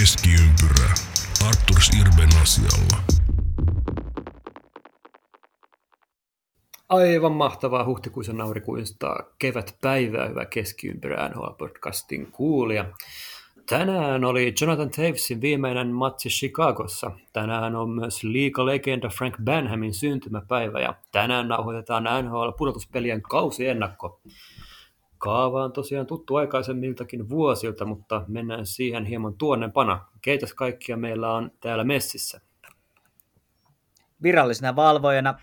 Keskiympyrä. Arturs Irben asialla. Aivan mahtavaa huhtikuisen aurinkoista kevätpäivää, hyvä Keskiympyrä NHL-podcastin kuulija. Tänään oli Jonathan Tavaresin viimeinen matsi Chicagossa. Tänään on myös liigalegenda Frank Benhamin syntymäpäivä ja tänään nauhoitetaan NHL-pudotuspelien kausiennakko. Kaava on tosiaan tuttu aikaisemmiltakin vuosilta, mutta mennään siihen hieman tuonnepana. Keitäs kaikkia meillä on täällä messissä? Virallisena valvojana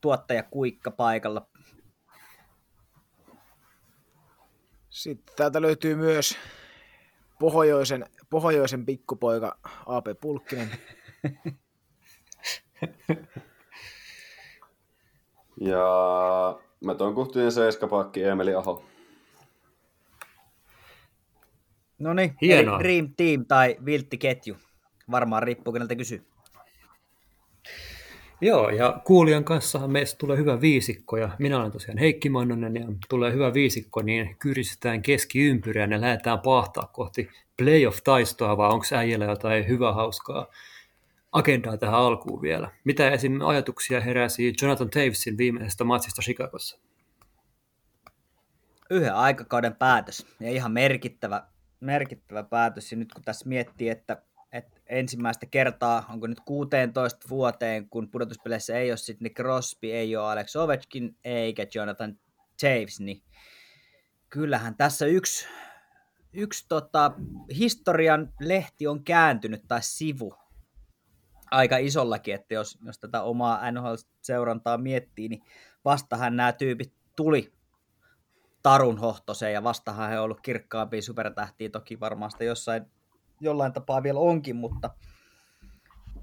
tuottaja Kuikka paikalla. Sitten täältä löytyy myös pohjoisen pikkupoika A.P. Pulkkinen. Ja mä toin kuhtien seiskapakki Emeli Aho. Noniin, Dream Team tai Viltti Ketju. Varmaan riippuu, keneltä kysyy. Joo, ja kuulijan kanssahan meistä tulee hyvä viisikko, ja minä olen tosiaan Heikki Mannonen, ja tulee hyvä viisikko, niin kyristetään keskiympyrään ja lähdetään paahtaa kohti playoff-taistoa, vai onko äijällä jotain hyvää hauskaa agendaa tähän alkuun vielä? Mitä esimerkiksi ajatuksia heräsi Jonathan Tavesin viimeisestä matsista Chicagossa? Yhden aikakauden päätös, ja ihan merkittävä päätös, ja nyt kun tässä miettii, että ensimmäistä kertaa, onko nyt 16 vuoteen, kun pudotuspeleissä ei ole Sidney Crosby, ei ole Alex Ovechkin eikä Jonathan Taves, niin kyllähän tässä yksi historian lehti on kääntynyt tai sivu aika isollakin, että jos tätä omaa NHL-seurantaa miettii, niin vastahan nämä tyypit tuli tarunhohtoseen ja vastahan he on ollut kirkkaampia supertähtiä, toki varmaan sitä jollain tapaa vielä onkin, mutta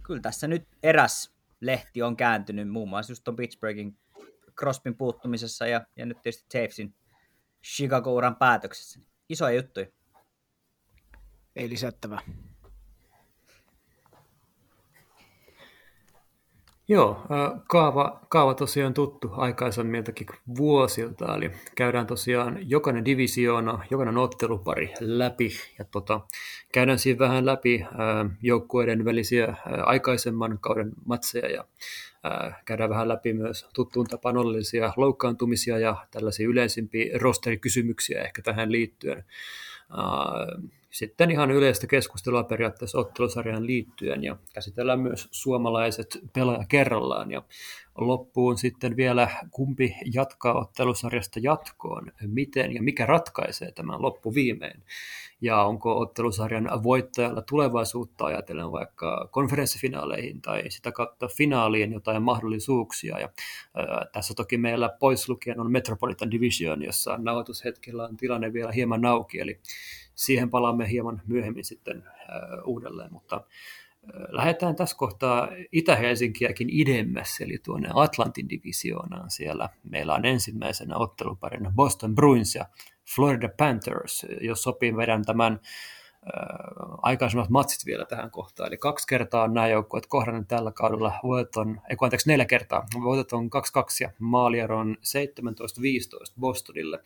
kyllä tässä nyt eräs lehti on kääntynyt, muun muassa just tuon Pittsburghin Crosbyn puuttumisessa ja nyt tietysti Tavesin Chicago-uran päätöksessä. Isoja juttuja. Ei lisättävää. Joo, kaava tosiaan tuttu aikaisemmiltakin vuosilta, eli käydään tosiaan jokainen divisioona, jokainen ottelupari läpi, ja käydään siinä vähän läpi joukkueiden välisiä aikaisemman kauden matseja, ja käydään vähän läpi myös tuttuun tapaan oleellisia loukkaantumisia ja tällaisia yleisimpiä rosterikysymyksiä ehkä tähän liittyen. Sitten ihan yleistä keskustelua periaatteessa ottelusarjaan liittyen ja käsitellään myös suomalaiset pelaaja kerrallaan ja loppuun sitten vielä kumpi jatkaa ottelusarjasta jatkoon, miten ja mikä ratkaisee tämän loppuviimein ja onko ottelusarjan voittajalla tulevaisuutta ajatellen vaikka konferenssifinaaleihin tai sitä kautta finaaliin jotain mahdollisuuksia ja tässä toki meillä poislukien on Metropolitan Division, jossa nauhoitushetkellä on tilanne vielä hieman auki eli siihen palaamme hieman myöhemmin sitten uudelleen, mutta lähdetään tässä kohtaa Itä-Helsinkiäkin idemmässä, eli tuonne Atlantin divisioonaan siellä. Meillä on ensimmäisenä otteluparina Boston Bruins ja Florida Panthers, jos sopii meidän tämän aikaisemmat matsit vielä tähän kohtaan. Eli 2 kertaa nämä joukkueet kohdanneet tällä kaudella, neljä kertaa, voitot on 2-2 ja maalieron 17-15 Bostonille.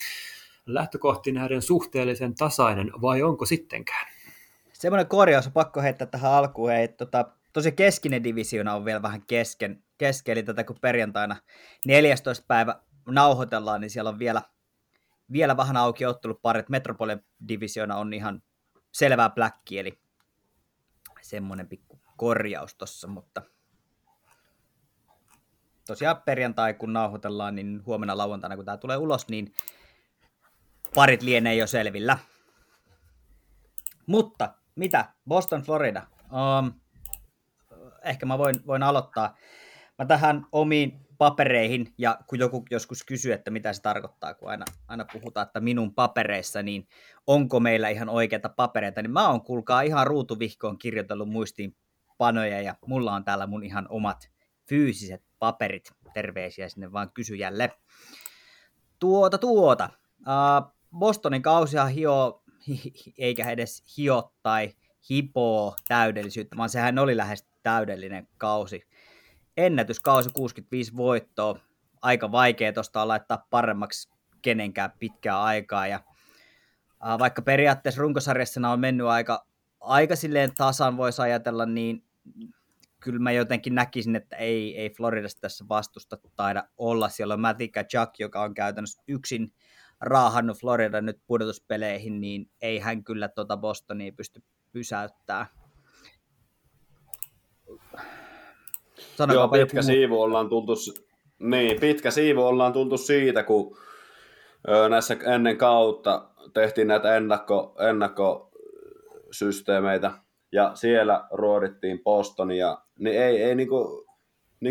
Lähtökohti nähden suhteellisen tasainen, vai onko sittenkään? Semmoinen korjaus on pakko heittää tähän alkuun. Tosi keskinen divisioona on vielä vähän kesken, eli kun perjantaina 14. päivä nauhoitellaan, niin siellä on vielä vähän auki ottelut parit. Metropolitan divisioona on ihan selvää pläkkiä, eli semmoinen pikku korjaus tuossa, mutta tosiaan perjantai kun nauhoitellaan, niin huomenna lauantaina kun tämä tulee ulos, niin parit lienee jo selvillä. Mutta mitä? Boston, Florida. Ehkä mä voin aloittaa. Mä tähän omiin papereihin, ja kun joku joskus kysyy, että mitä se tarkoittaa, kun aina puhutaan, että minun papereissa, niin onko meillä ihan oikeita papereita, niin mä oon kuulkaa ihan ruutuvihkoon kirjoitellut muistiinpanoja, ja mulla on täällä mun ihan omat fyysiset paperit. Terveisiä sinne vaan kysyjälle. Bostonin kausia eikä edes hipoo täydellisyyttä, vaan sehän oli lähes täydellinen kausi. Ennätyskausi 65 voittoa. Aika vaikea tuosta on laittaa paremmaksi kenenkään pitkää aikaa. Ja, vaikka periaatteessa runkosarjassana on mennyt aika aika silleen tasan voisi ajatella, niin kyllä mä jotenkin näkisin, että ei Floridasta tässä vastusta taida olla. Siellä on Matthew Jack, joka on käytännössä yksin raahannut Florida nyt pudotuspeleihin, niin ei hän kyllä tuota Bostonia pysty pysäyttämään. Joo, pitkä siivu ollaan tultu siitä, kun näissä ennen kautta tehtiin näitä ennakkosysteemeitä ja siellä ruodittiin Bostonia, niin ei niin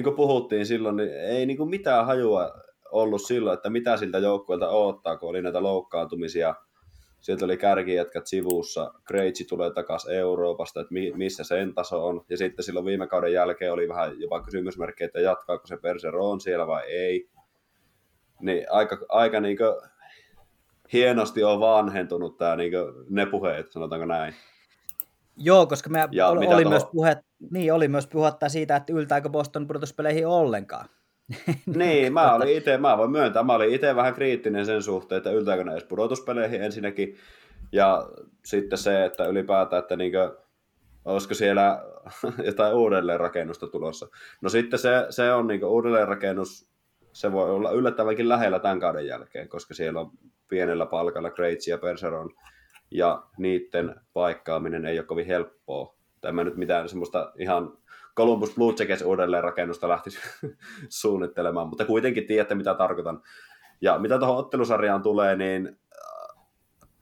kuin puhuttiin silloin, niin ei niin kuin mitään hajua ollut silloin, että mitä siltä joukkueelta odottaa, kun oli näitä loukkaantumisia. Sieltä oli kärkijätkät sivussa, Krejčí tulee takaisin Euroopasta, että missä sen taso on. Ja sitten silloin viime kauden jälkeen oli vähän jopa kysymysmerkki, että jatkaako se Bergeron siellä vai ei. Niin aika niin kuin hienosti on vanhentunut tää niin kuin ne puheet, sanotaanko näin. Joo, koska me oli myös puhetta siitä, että yltääkö Boston pudotuspeleihin ollenkaan. Niin, mä olin itse vähän kriittinen sen suhteen, että yltääkö ne edes pudotuspeleihin ensinnäkin, ja sitten se, että ylipäätään, että niinkö, olisiko siellä jotain uudelleenrakennusta tulossa. No sitten se on niinkö uudelleenrakennus, se voi olla yllättävänkin lähellä tämän kauden jälkeen, koska siellä on pienellä palkalla Krejčí ja Bergeron, ja niiden paikkaaminen ei ole kovin helppoa. Tai mä nyt mitään semmoista ihan Columbus Blue Jackets uudelleenrakennusta lähtisi suunnittelemaan, mutta kuitenkin tiedätte, mitä tarkoitan. Ja mitä tuohon ottelusarjaan tulee, niin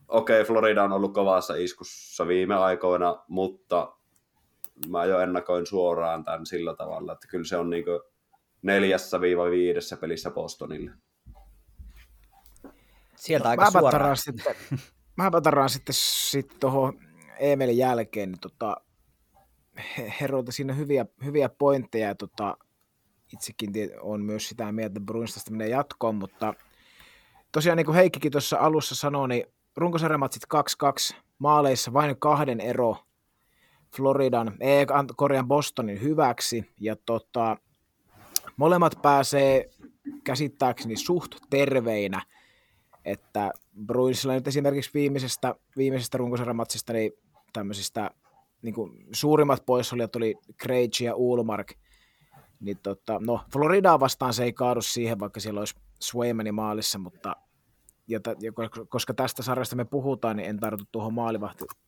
okei, Florida on ollut kovassa iskussa viime aikoina, mutta mä jo ennakoin suoraan tämän sillä tavalla, että kyllä se on niin kuin 4-5 pelissä Bostonille. Sieltä aika suoraan. Mä pataraan sitten tuohon Emelin jälkeen, niin Herolta siinä hyviä pointteja. Itsekin on myös sitä mieltä, että Bruinstasta menee jatkoon, mutta tosiaan niin kuin Heikkikin tuossa alussa sanoi, niin runkosarjamatsit 2-2, maaleissa vain 2 ero Bostonin hyväksi, ja molemmat pääsee käsittääkseni suht terveinä, että Bruinsilla nyt esimerkiksi viimeisestä runkosarjamatsista niin tämmöisistä niin kuin suurimmat poissolijat oli Krejčí ja Ullmark, niin Floridaa vastaan se ei kaadu siihen, vaikka siellä olisi Swaymanin maalissa, mutta koska tästä sarjasta me puhutaan, niin en tartu tuohon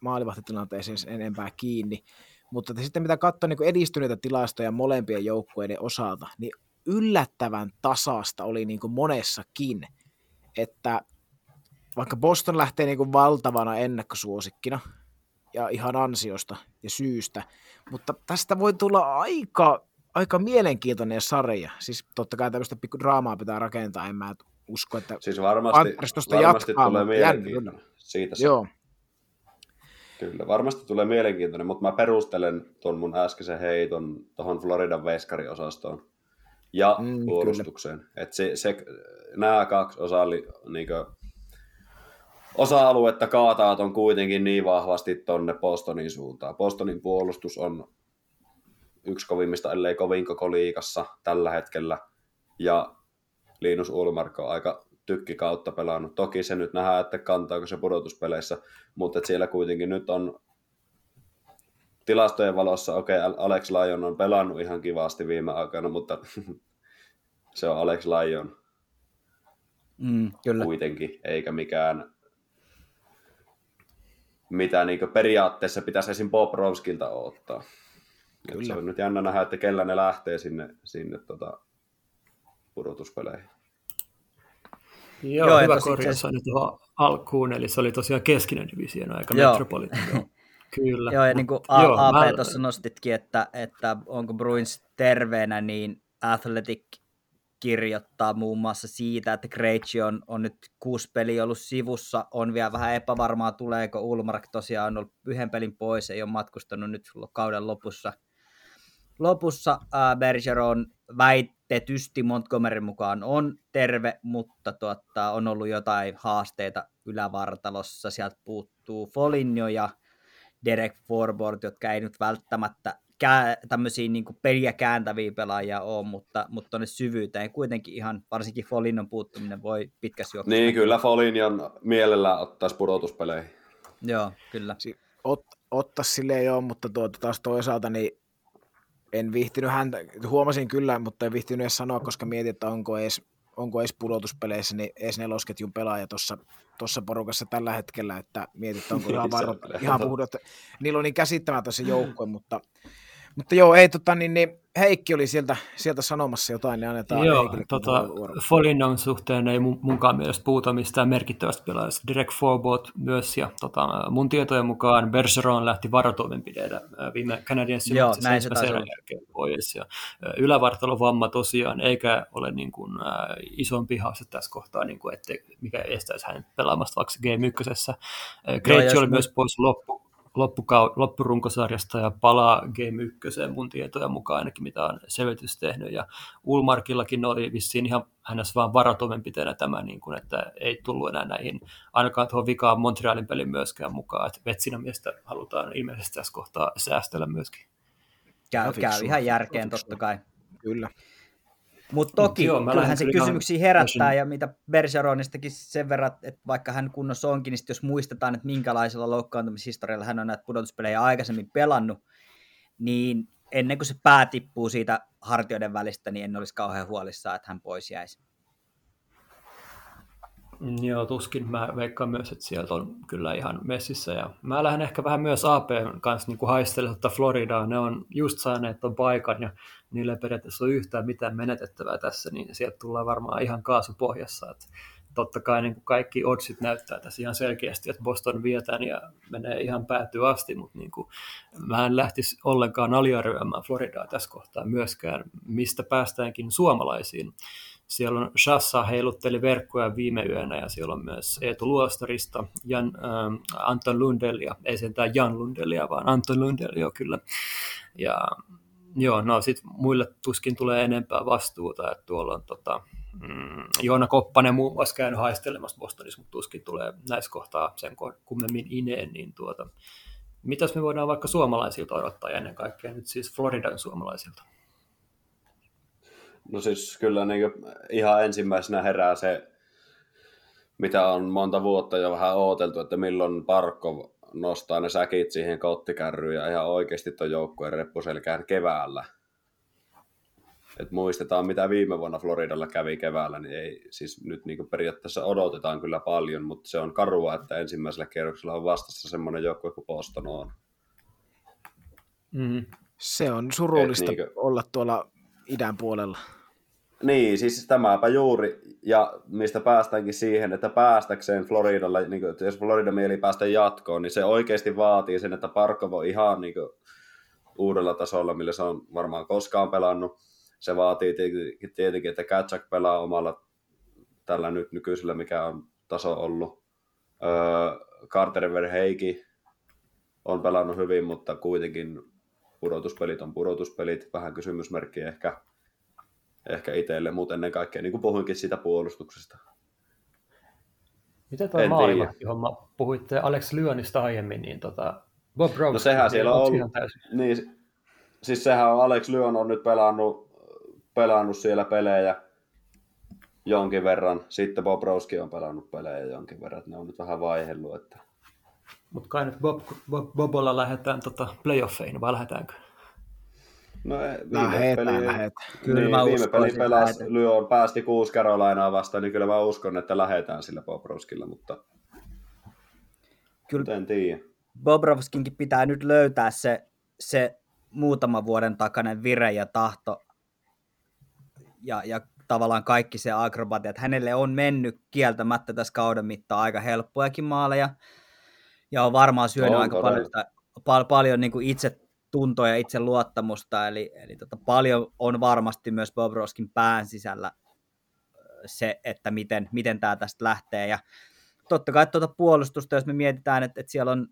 maalivahtitilanteeseen enempää kiinni, mutta sitten mitä katsoo niin edistyneitä tilastoja molempien joukkueiden osalta, niin yllättävän tasaista oli niin kuin monessakin, että vaikka Boston lähtee niin kuin valtavana ennakkosuosikkina, ja ihan ansiosta ja syystä, mutta tästä voi tulla aika mielenkiintoinen sarja. Siis totta kai tämmöistä pikku draamaa pitää rakentaa, en mä usko, että siis varmasti tulee mielenkiintoinen. Siitä se. Joo. Kyllä, varmasti tulee mielenkiintoinen, mutta mä perustelen tuon mun äskeisen heiton tuohon Floridan veskariosastoon ja puolustukseen. Että nämä kaksi osa-aluetta kaataat on kuitenkin niin vahvasti tonne Bostonin suuntaan. Bostonin puolustus on yksi kovimmista, ellei kovin koko liigassa tällä hetkellä. Ja Linus Ullmark on aika tykki kautta pelannut. Toki se nyt nähdään, että kantaako se pudotuspeleissä, mutta siellä kuitenkin nyt on tilastojen valossa, Alex Lyon on pelannut ihan kivasti viime aikoina, mutta se on Alex Lyon kyllä. Kuitenkin, eikä mikään mitä niin periaatteessa pitäisi esim. Bobrovskilta odottaa. Se on nyt jännä nähdä, että kellä ne lähtee sinne pudotuspeleihin. Joo, hyvä korjaus aina tuohon alkuun, eli se oli tosiaan keskinen divisioon aika Metropolitan. Kyllä. Joo, ja niin kuin A.P. tuossa nostitkin, että onko Bruins terveenä, niin Athletic kirjoittaa muun muassa siitä, että Krejčí on nyt 6 peliä ollut sivussa, on vielä vähän epävarmaa tuleeko, Ullmark tosiaan on ollut 1 pelin pois, ei ole matkustanut nyt kauden lopussa. Bergeron väitetysti Montgomeryn mukaan on terve, mutta on ollut jotain haasteita ylävartalossa, sieltä puuttuu Foligno ja Derek Forbord, jotka ei nyt välttämättä tämmöisiä niin kuin peliä kääntäviä pelaajia on, mutta tuonne syvyyteen kuitenkin ihan, varsinkin Folignon puuttuminen voi pitkässä juoksussa. Niin, kyllä Folignon mielellään ottaisi pudotuspeleihin. Joo, kyllä. ottaa silleen joo, mutta taas toisaalta niin en viihtynyt häntä, huomasin kyllä, mutta en viihtynyt edes sanoa, koska mietin, että onko edes pudotuspeleissä niin edes nelosketjun pelaaja tuossa porukassa tällä hetkellä, että mietit, että onko ihan puhdot. Niillä on niin käsittämätön se joukkue, mutta joo, ei niin Heikki oli sieltä sanomassa jotain, niin annetaan Heikille. Folignon suhteen ei munkaan mielestä puhuta mistään merkittävästä pelaajasta. Derek Forbord myös, ja mun tietojen mukaan Bergeron lähti varotoimenpideillä viime Canadiensin jälkeen pois, ja ylävartalovamma tosiaan, eikä ole niin kuin isompi haaste tässä kohtaa, niin kuin, ettei, mikä estäisi hänen pelaamasta vaikka Game 1. Krejčí oli myös pois loppurunkosarjasta ja palaa Game 1:een mun tietoja mukaan ainakin, mitä on selvitys tehnyt. Ja Ullmarkillakin oli vissiin ihan hänessä vaan varatoimenpiteenä tämä, niin kuin, että ei tullut enää näihin, ainakaan tuohon vikaan Montrealin pelin myöskään mukaan. Että Vetsinamiestä halutaan ilmeisesti tässä kohtaa säästellä myöskin. Käy ihan järkeen totta kai. Kyllä. Mutta toki kyllähän se kysymyksiä herättää, ja mitä Bergeronistakin sen verran, että vaikka hän kunnossa onkin, niin jos muistetaan, että minkälaisella loukkaantumishistorialla hän on näitä pudotuspelejä aikaisemmin pelannut, niin ennen kuin se pää tippuu siitä hartioiden välistä, niin en olisi kauhean huolissaan, että hän pois jäisi. Joo, tuskin. Mä veikkaan myös, että sieltä on kyllä ihan messissä. Ja mä lähden ehkä vähän myös AP:n kanssa niin haistelemaan Floridaa. Ne on just saaneet ton paikan ja niillä ei periaatteessa ole yhtään mitään menetettävää tässä, niin sieltä tullaan varmaan ihan kaasupohjassa. Et totta kai niin kaikki oddsit näyttää tässä ihan selkeästi, että Boston vietään ja menee ihan päätyyn asti, mutta niin mä en lähtisi ollenkaan aliarvioimaan Floridaa tässä kohtaa myöskään, mistä päästäänkin suomalaisiin. Siellä on Shassa heilutteli verkkoja viime yönä, ja siellä on myös Eetu Luostarista, Anton Lundellia, ei sentään Jan Lundellia, vaan Anton Lundellia kyllä. Ja joo, no sit muille tuskin tulee enempää vastuuta, että tuolla on Joona Koppanen muun muassa käynyt haistelemassa Bostonissa, mutta tuskin tulee näissä kohtaa sen kummemmin ineen, niin mitäs me voidaan vaikka suomalaisilta odottaa, ja ennen kaikkea nyt siis Floridan suomalaisilta? No siis kyllä niin ihan ensimmäisenä herää se, mitä on monta vuotta jo vähän odoteltu, että milloin Barkov nostaa ne säkit siihen kottikärryyn ja ihan oikeasti tuon joukkueen reppuselkään keväällä. Et muistetaan, mitä viime vuonna Floridalla kävi keväällä, niin ei, siis nyt niin periaatteessa odotetaan kyllä paljon, mutta se on karua, että ensimmäisellä kierroksella on vastassa semmoinen joukkue kuin Boston on. Mm. Se on surullista olla tuolla idän puolella. Niin, siis tämäpä juuri, ja mistä päästäänkin siihen, että päästäkseen Floridalla, niin kuin, jos Florida mieli päästä jatkoon, niin se oikeasti vaatii sen, että Barkov on ihan niin kuin uudella tasolla, millä se on varmaan koskaan pelannut. Se vaatii tietenkin, että Katsak pelaa omalla tällä nyt nykyisellä, mikä on taso ollut. Carter Verheiki on pelannut hyvin, mutta kuitenkin pudotuspelit on pudotuspelit, vähän kysymysmerkkiä ehkä itselle, mutta ennen kaikkea niin kuin puhuinkin siitä puolustuksesta. Mitä tuo maalivahti-homma? Puhuitte Alex Lyonista aiemmin, niin Bobrovsky. No sehän siellä on ollut, niin, siis sehän on, Alex Lyon on nyt pelannut siellä pelejä jonkin verran, sitten Bobrovsky on pelannut pelejä jonkin verran, ne on nyt vähän vaihellut, että mutta kai nyt Bobolla lähdetään playoffeihin, vai lähdetäänkö? No ei, viime peli pelasi Lyon, päästi 6 Carolinaa vastaan, niin kyllä mä uskon, että lähdetään sillä Bobrovskilla, mutta kyllä en tiedä. Bobrovskinkin pitää nyt löytää se muutaman vuoden takainen vire ja tahto ja tavallaan kaikki se akrobatia, että hänelle on mennyt kieltämättä tässä kauden mittaan aika helppojakin maaleja, ja on varmaan syönyt on aika paljon niin kuin itsetuntoa ja itseluottamusta, eli paljon on varmasti myös Bobrovskin pään sisällä se, että miten tämä tästä lähtee. Ja totta kai puolustusta, jos me mietitään, että siellä on,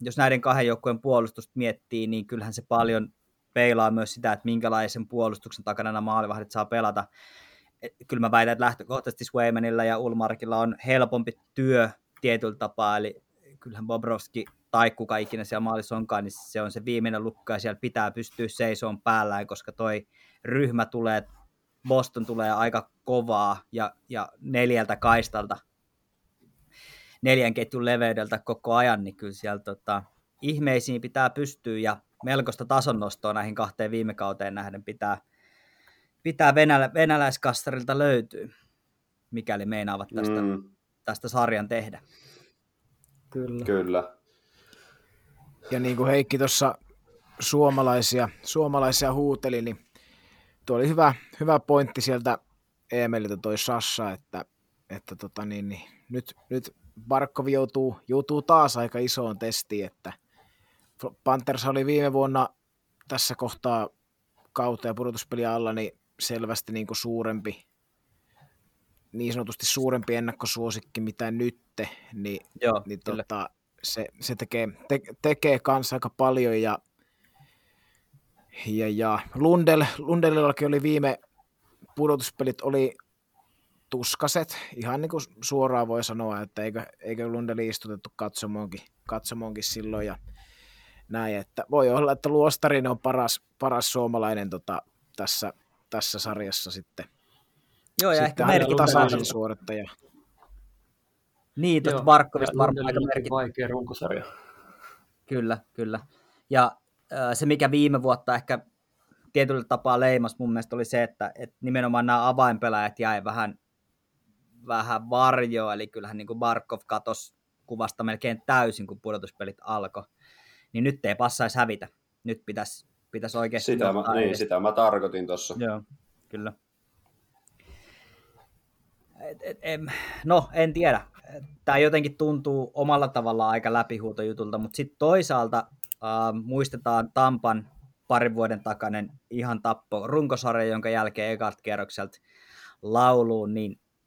jos näiden kahden joukkueen puolustusta miettii, niin kyllähän se paljon peilaa myös sitä, että minkälaisen puolustuksen takana nämä maalivahdit saa pelata. Kyllä mä väitän, että lähtökohtaisesti Swaymanilla ja Ullmarkilla on helpompi työ tietyllä tapaa, eli kyllähän Bobrovsky tai kuka ikinä siellä maalissa onkaan, niin se on se viimeinen lukka, ja siellä pitää pystyä seisoon päällään, koska toi ryhmä tulee, Boston tulee aika kovaa ja neljältä kaistalta. neljän ketjun leveydeltä koko ajan, niin kyllä siellä ihmeisiin pitää pystyä ja melkoista tasonnostoa näihin kahteen viime kauteen nähden pitää venäläiskastarilta löytyä, mikäli meinaavat tästä sarjan tehdä. Kyllä. Ja niin kuin Heikki tuossa suomalaisia huuteli, niin tuo oli hyvä pointti sieltä Eemeliltä toi Sassa, että nyt Barkov joutuu taas aika isoon testiin, että Panthers oli viime vuonna tässä kohtaa kautta ja pudotuspeliä alla niin selvästi niin kuin suurempi, niin sanotusti suurempi ennakkosuosikki mitä nytte, niin se tekee kanssa aika paljon ja Lundellillakin oli viime pudotuspelit oli tuskaset, ihan niin kuin suoraan voi sanoa, että eikö Lundeli istutettu katsomoonkin silloin ja näin, että voi olla, että Luostarinen on paras suomalainen tässä sarjassa sitten. Joo, ja sitten ehkä tasaisen suorittaja. Niin, tuosta Barkovista varmaan aika merkittävä. Vaikea runkosarja. Kyllä. Ja se, mikä viime vuotta ehkä tietyllä tapaa leimas mun mielestä oli se, että nimenomaan nämä avainpelaajat jäi vähän varjoa, eli kyllähän niin kuin Barkov katosi kuvasta melkein täysin, kun pudotuspelit alkoi. Niin nyt ei passaisi hävitä. Nyt pitäisi oikeasti... Sitä mä tarkoitin tuossa. Joo, kyllä. En tiedä. Tämä jotenkin tuntuu omalla tavallaan aika läpihuutojutulta, mutta sitten toisaalta muistetaan Tampan parin vuoden takainen ihan tappo runkosarja, jonka jälkeen ekalta kierrokselta lauluun,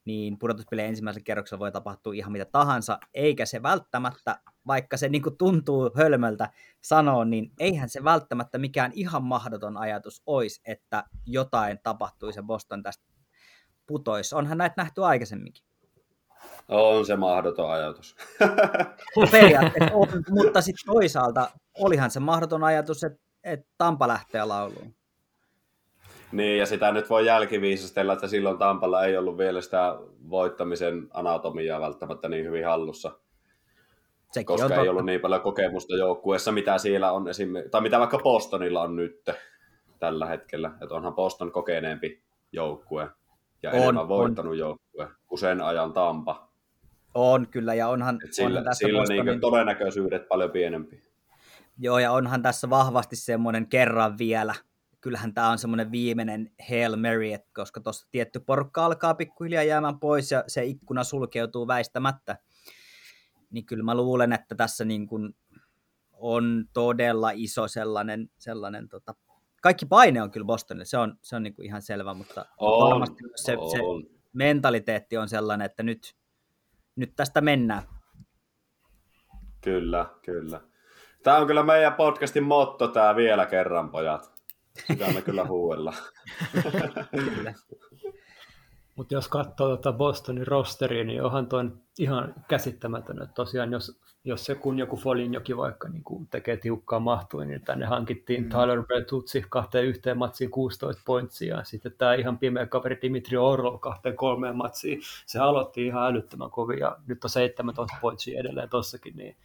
niin pudotuspelien ensimmäisellä kierroksella voi tapahtua ihan mitä tahansa, eikä se välttämättä, vaikka se niin kuin tuntuu hölmöltä sanoa, niin eihän se välttämättä mikään ihan mahdoton ajatus olisi, että jotain tapahtuisi ja Boston tästä putoisi. Onhan näitä nähty aikaisemminkin. On se mahdoton ajatus. Periaatteessa on, mutta sitten toisaalta olihan se mahdoton ajatus, että Tampa lähtee lauluun. Niin, ja sitä nyt voi jälkiviisastella, että silloin Tampalla ei ollut vielä sitä voittamisen anatomiaa välttämättä niin hyvin hallussa. Sekin koska ei ollut niin paljon kokemusta joukkueessa, mitä siellä on esimerkiksi, tai mitä vaikka Bostonilla on nyt tällä hetkellä. Että onhan Boston kokeneempi joukkue ja enemmän voittanut joukkue kuin sen ajan Tampa. On kyllä, ja onhan sillä niin todennäköisyydet paljon pienempi. Joo, ja onhan tässä vahvasti semmoinen kerran vielä. Kyllähän tämä on semmoinen viimeinen Hail Mary, koska tuossa tietty porukka alkaa pikkuhiljaa jäämään pois ja se ikkuna sulkeutuu väistämättä. Niin kyllä mä luulen, että tässä niin kuin on todella iso sellainen kaikki paine on kyllä Bostonille, se on niin kuin ihan selvä, mutta varmasti se mentaliteetti on sellainen, että nyt tästä mennään. Kyllä. Tämä on kyllä meidän podcastin motto tämä vielä kerran, pojat. Sitä me kyllä huuellaan. Mutta jos katsoo Bostonin rosteria, niin onhan tuo ihan käsittämätön. Että tosiaan jos se kun joku Folignokin vaikka niin kun tekee tiukkaa mahtua, niin tänne hankittiin Tyler Bertuzzi 2-1 matsiin 16 pointsia. Sitten tämä ihan pimeä kaveri Dimitri Orlov 2-3 matsiin. Se aloitti ihan älyttömän kovin ja nyt on 17 pointsia edelleen tossakin. Niin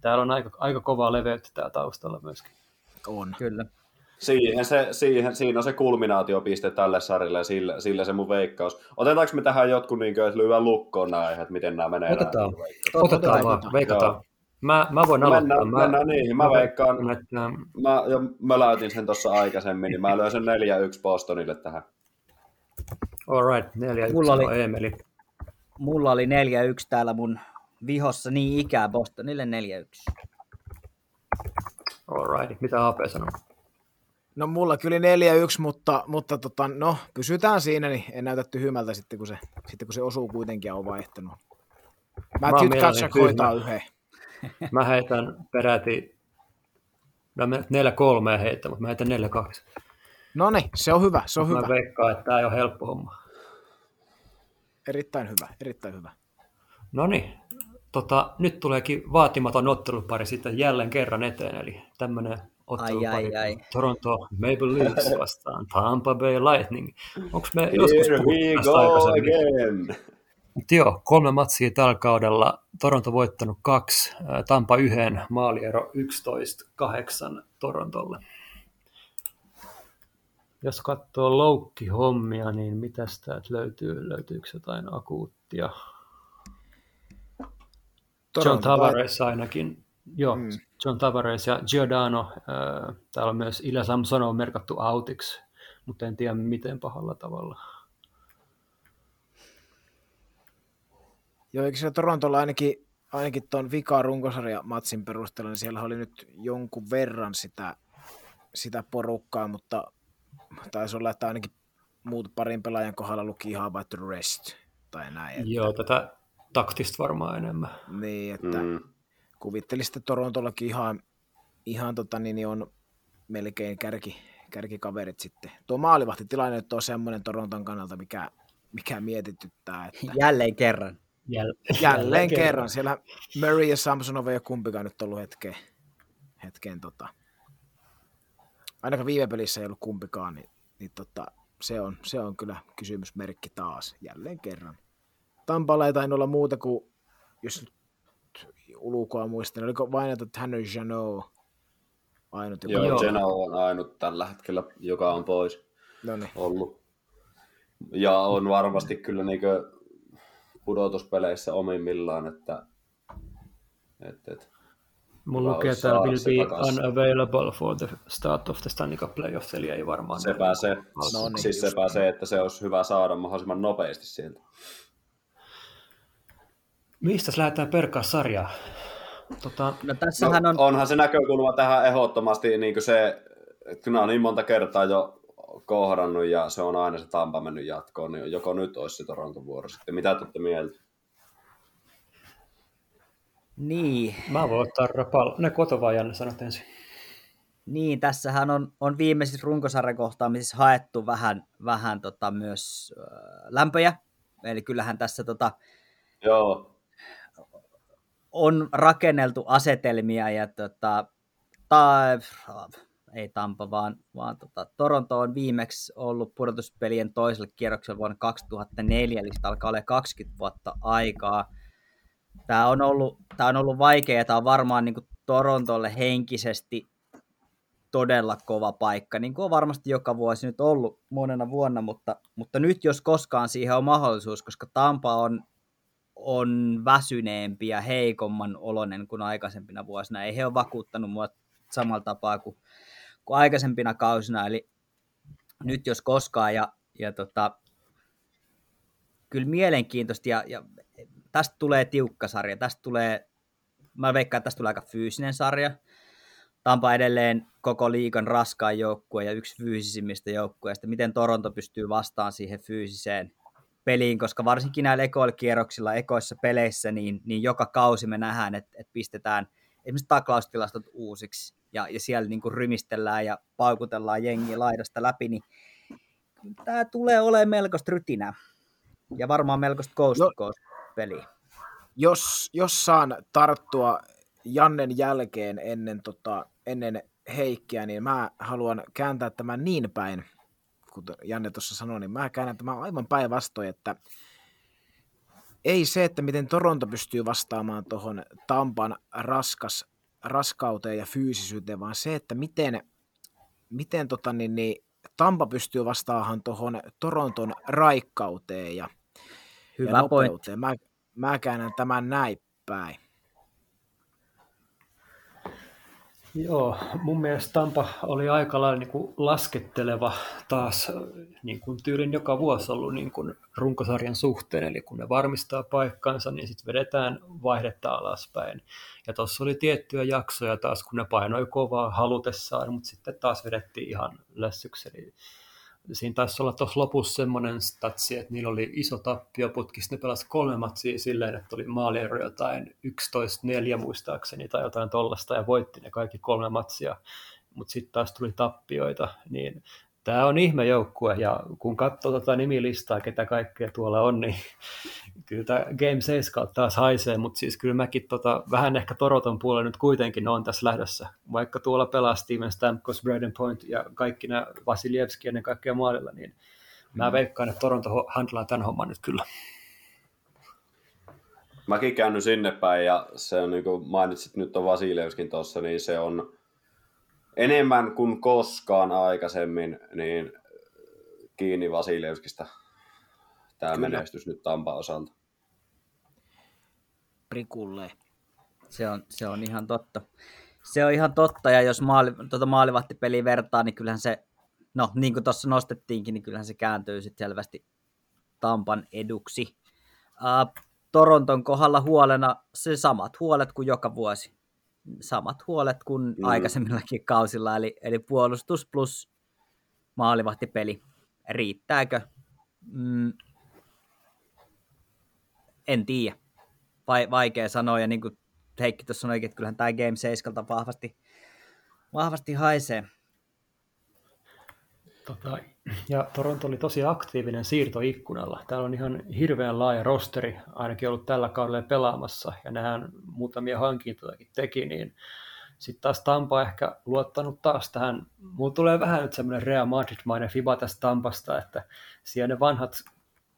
täällä on aika kovaa leveyttä tää taustalla myöskin. On. Kyllä. Siinä on se kulminaatiopiste tälle sarjalle ja sillä se mun veikkaus. Otetaanko me tähän jotkut niin kuin, että lyödään lukkoon nämä aiheet, miten nämä menee? Otetaan vaan, veikataan. Mä voin aloittaa. Mennään niihin, mä veikkaan. Mä läytin sen tuossa aikaisemmin, niin mä löin sen 4-1 Bostonille tähän. All right, 4-1 on Eemeli. Mulla oli 4-1 täällä mun vihossa, niin ikää Bostonille 4-1. All right, mitä AP sanoo? No mulla kyllä 4-1, mutta no, pysytään siinä, niin en näytä tyhmältä sitten kun se osuu kuitenkin ja on vaihtunut. Matthew Jack hoitaa yhden. Mä heitän peräti 4-3 heitän, mutta mä heitän 4-2. No niin, se on hyvä. Mä veikkaan, että tää ei ole helppo homma. Erittäin hyvä. No niin, nyt tuleekin vaatimaton ottelupari sitten jälleen kerran eteen, eli tämmönen ottelupari Toronto Maple Leafs vastaan Tampa Bay Lightning. Onko me joskus puhuttu tästä aikaisemmin? Mutta joo, 3 matsia tällä kaudella. Toronto voittanut 2, Tampa 1, maaliero 11-8 Torontolle. Jos katsoo loukkihommia, niin mitäs täältä löytyy? Löytyykö jotain akuuttia? John Tavares ainakin. Joo, John Tavares ja Giordano. Täällä on myös Ilja Samsonov on merkattu outiksi, mutta en tiedä miten pahalla tavalla. Joo, eikö siellä Torontolla ainakin tuon vika runkosarjamatsin perusteella, niin siellä oli nyt jonkun verran sitä porukkaa, mutta taisi olla, että ainakin muut parin pelaajan kohdalla luki ihan about the rest tai näin. Että... Joo, tätä taktista varmaan enemmän. Niin, että kuvittelisi, että Torontollakin ihan niin on melkein kärkikaverit sitten. Tuo maalivahtitilanne nyt on semmoinen Toronton kannalta, mikä mietityttää. Että... Jälleen kerran. Jälleen kerran. Siellä Murray ja Samsonov ei ole kumpikaan nyt ollut hetkeen ainakaan viime pelissä ei ollut kumpikaan, niin se on kyllä kysymysmerkki taas jälleen kerran. Tampalla ei tainnut olla muuta kuin, jos nyt ulkoa muistan, oliko vain, että hän on Janot ainut? Joo, Janot on ainut tällä hetkellä, joka on pois ollut. Ja on varmasti kyllä niinkö pudotuspeleissä omimmillaan, että mun lukee, että will be unavailable for the start of the Stanley Cup playoffs, eli ei varmaan... Se pääsee, että se olisi hyvä saada mahdollisimman nopeasti sieltä. Mistä lähdetään perkaa sarjaa? Onhan se näkökulma tähän ehdottomasti, niin kuin se, että kun on niin monta kertaa jo kohdannut ja se on aina se Tampa mennyt jatkoon, niin joko nyt olisi se Toronton vuoro sitten. Mitä te olette mieltä? Niin. Mä voin ottaa rapalla. Ne kotovaajanne sanot ensin. Niin, tässähän on viimeisissä runkosarjan kohtaamisissa haettu vähän myös lämpöjä. Eli kyllähän tässä Joo. on rakenneltu asetelmia ja ei Tampa, vaan Toronto on viimeksi ollut pudotuspelien toisella kierroksella vuonna 2004, eli sitä alkaa olla 20 vuotta aikaa. Tämä on ollut vaikea, ja tämä on varmaan niin kuin Torontolle henkisesti todella kova paikka, niin kuin on varmasti joka vuosi nyt ollut monena vuonna, mutta nyt jos koskaan siihen on mahdollisuus, koska Tampa on väsyneempi ja heikomman oloinen kuin aikaisempina vuosina. Ei he ole vakuuttanut mua samalla tapaa kuin aikaisempina kausina, eli nyt jos koskaan, ja kyllä mielenkiintoista, ja tästä tulee tiukka sarja. Mä veikkaan, että tästä tulee aika fyysinen sarja. Tampa edelleen koko liigan raskaan joukkue ja yksi fyysisimmistä joukkueista. Miten Toronto pystyy vastaan siihen fyysiseen peliin, koska varsinkin näillä ekoilla kierroksilla, ekoissa peleissä, niin joka kausi me nähdään, että pistetään esimerkiksi taklaustilastot uusiksi ja siellä niin kuin rymistellään ja paukutellaan jengiä laidasta läpi, niin tämä tulee olemaan melkoista rytinää ja varmaan melkoista coast-to-coast. Peli. Jos saan tarttua Jannen jälkeen ennen Heikkiä, niin mä haluan kääntää tämän niin päin, kuten Janne tuossa sanoi, niin mä käännän tämän aivan päinvastoin, että ei se, että miten Toronto pystyy vastaamaan tuohon Tampan raskauteen ja fyysisyyteen, vaan se, että miten Tampa pystyy vastaamaan tuohon Toronton raikkauteen ja hyvä pointti. Mä käännän tämän näin päin. Joo, mun mielestä Tampa oli aika lailla niin kuin lasketteleva taas niin kuin tyylin joka vuosi ollut niin kuin runkosarjan suhteen. Eli kun ne varmistaa paikkansa, niin sitten vedetään vaihdetta alaspäin. Ja tuossa oli tiettyjä jaksoja taas, kun ne painoi kovaa halutessaan, mutta sitten taas vedettiin ihan lässyksi. Siinä taisi olla tuossa lopussa semmoinen statsi, että niillä oli iso tappioputkista. Ne pelasi 3 matsia silleen, että oli maaliero jotain 11-4 muistaakseni tai jotain tollasta ja voitti ne kaikki 3 matsia, mutta sitten taas tuli tappioita. Niin tämä on ihmejoukkue ja kun katsoo tätä nimilistaa, ketä kaikkea tuolla on, niin kyllä tämä Game 7 taas haisee, mutta siis kyllä mäkin vähän ehkä Toronton puolella nyt kuitenkin on tässä lähdössä. Vaikka tuolla pelaa Steven Stamkos, Braden Point ja kaikki nämä Vasiljevski ennen kaikkea maalilla, niin mä veikkaan, että Toronto handlaa tämän homman nyt kyllä. Mäkin käännyin sinne päin ja se on niin kuin mainitsit, nyt on Vasiljevskin tuossa, niin se on enemmän kuin koskaan aikaisemmin niin kiinni Vasiljevskistä tämä Kyllä. menestys nyt Tampan osalta. Prikulle. Se on ihan totta. Se on ihan totta, ja jos maalivahtipeliä vertaa, niin kyllähän se, no niin kuin tuossa nostettiinkin, niin kyllähän se kääntyy sitten selvästi Tampan eduksi. Toronton kohdalla huolena se samat huolet kuin joka vuosi. Samat huolet kuin aikaisemmillakin kausilla, eli puolustus plus maalivahtipeli. Riittääkö? En tiedä. Vaikea sanoa, ja niin kuin Heikki tuossa sanoi, että kyllähän tämä Game 7 vahvasti haisee. Ja Toronto oli tosi aktiivinen siirtoikkunalla. Täällä on ihan hirveän laaja rosteri, ainakin ollut tällä kaudella pelaamassa, ja nähän muutamia hankintojakin teki, niin sitten taas Tampa ehkä luottanut taas tähän. Mulla tulee vähän nyt semmoinen Real Madrid-mainen fiba tästä Tampasta, että siellä ne vanhat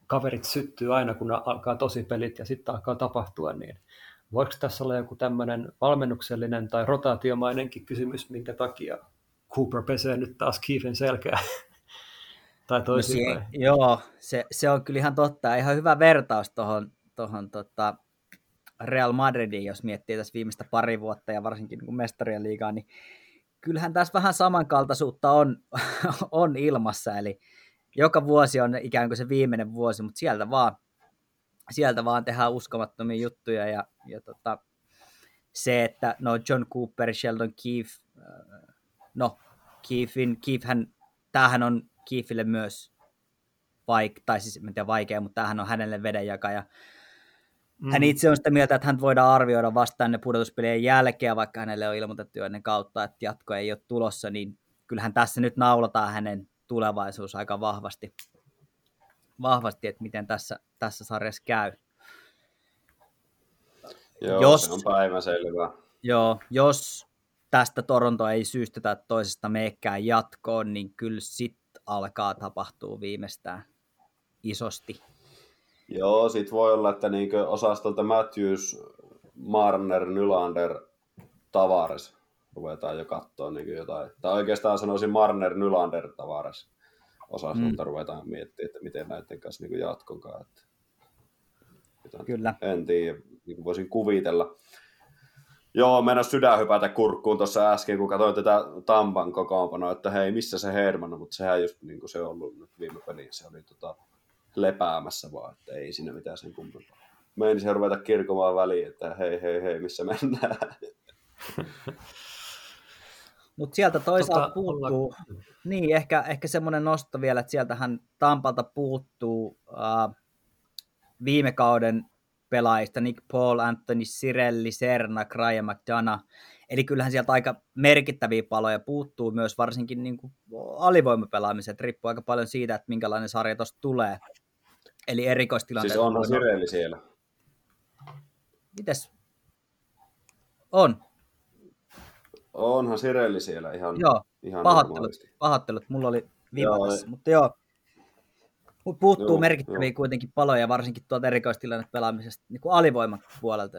kaverit syttyy aina, kun alkaa tosipelit ja sitten alkaa tapahtua, niin voiko tässä olla joku tämmöinen valmennuksellinen tai rotaatiomainenkin kysymys, minkä takia Cooper pesee nyt taas Keefen selkää? Tai toisinpäin. No joo, se on kyllä ihan totta. Ihan hyvä vertaus tuohon Real Madridiin, jos miettii tässä viimeistä pari vuotta ja varsinkin niin mestarien liigaa, niin kyllähän tässä vähän samankaltaisuutta on ilmassa, eli joka vuosi on ikään kuin se viimeinen vuosi, mutta sieltä vaan tehdään uskomattomia juttuja, ja se, että no John Cooper, Sheldon Keefe, tämähän on Keefelle myös vaikea, mutta tämähän on hänelle vedenjakaja. Hän itse on sitä mieltä, että hän voidaan arvioida vasta ennen pudotuspelien jälkeen, vaikka hänelle on ilmoitettu ennen kautta, että jatko ei ole tulossa, niin kyllähän tässä nyt naulataan hänen tulevaisuus aika vahvasti, että miten tässä sarjassa käy. Joo, se on päivänselvää. Joo, jos tästä Toronto ei syystä tai toisesta meekään jatkoon, niin kyllä sitten alkaa tapahtua viimeistään isosti. Joo, sit voi olla, että niinkö osastolta Matthews, Marner, Nylander, Tavares ruvetaan jo katsoa niin jotain. Tai oikeastaan sanoisin Marner, Nylander, Tavares osastolta ruvetaan miettimään, että miten näiden kanssa niin jatkokaa. Kyllä. En tiedä, niin voisin kuvitella. Joo, mennä sydän hypätä kurkkuun tuossa äsken, kun katsoin tätä Tampan kokoonpanoa, että hei, missä se Herman on, mutta sehän just niin kuin se on ollut nyt viime peliin, se oli lepäämässä vaan, että ei siinä mitään sen kummempaa. Meinisin se ruveta kirkomaan väliin, että hei, missä mennään. Mutta sieltä toisaalta puuttuu, niin ehkä semmoinen nosto vielä, että sieltähän Tampalta puuttuu viime kauden pelaajista Nick Paul, Anthony Cirelli, Serna, Ryan McDonough. Eli kyllähän sieltä aika merkittäviä paloja puuttuu myös varsinkin niin kuin alivoimapelaamiseen. Riippuu aika paljon siitä, että minkälainen sarja tuosta tulee. Eli erikoistilanteet. Siis onhan Cirelli siellä. Mites? On. Onhan Cirelli siellä ihan. Joo, ihan pahoittelut. Mulla oli viva tässä, mutta joo. Puuttuu merkittäviä kuitenkin paloja, varsinkin tuolta erikoistilanteet pelaamisesta niin kuin alivoiman puolelta.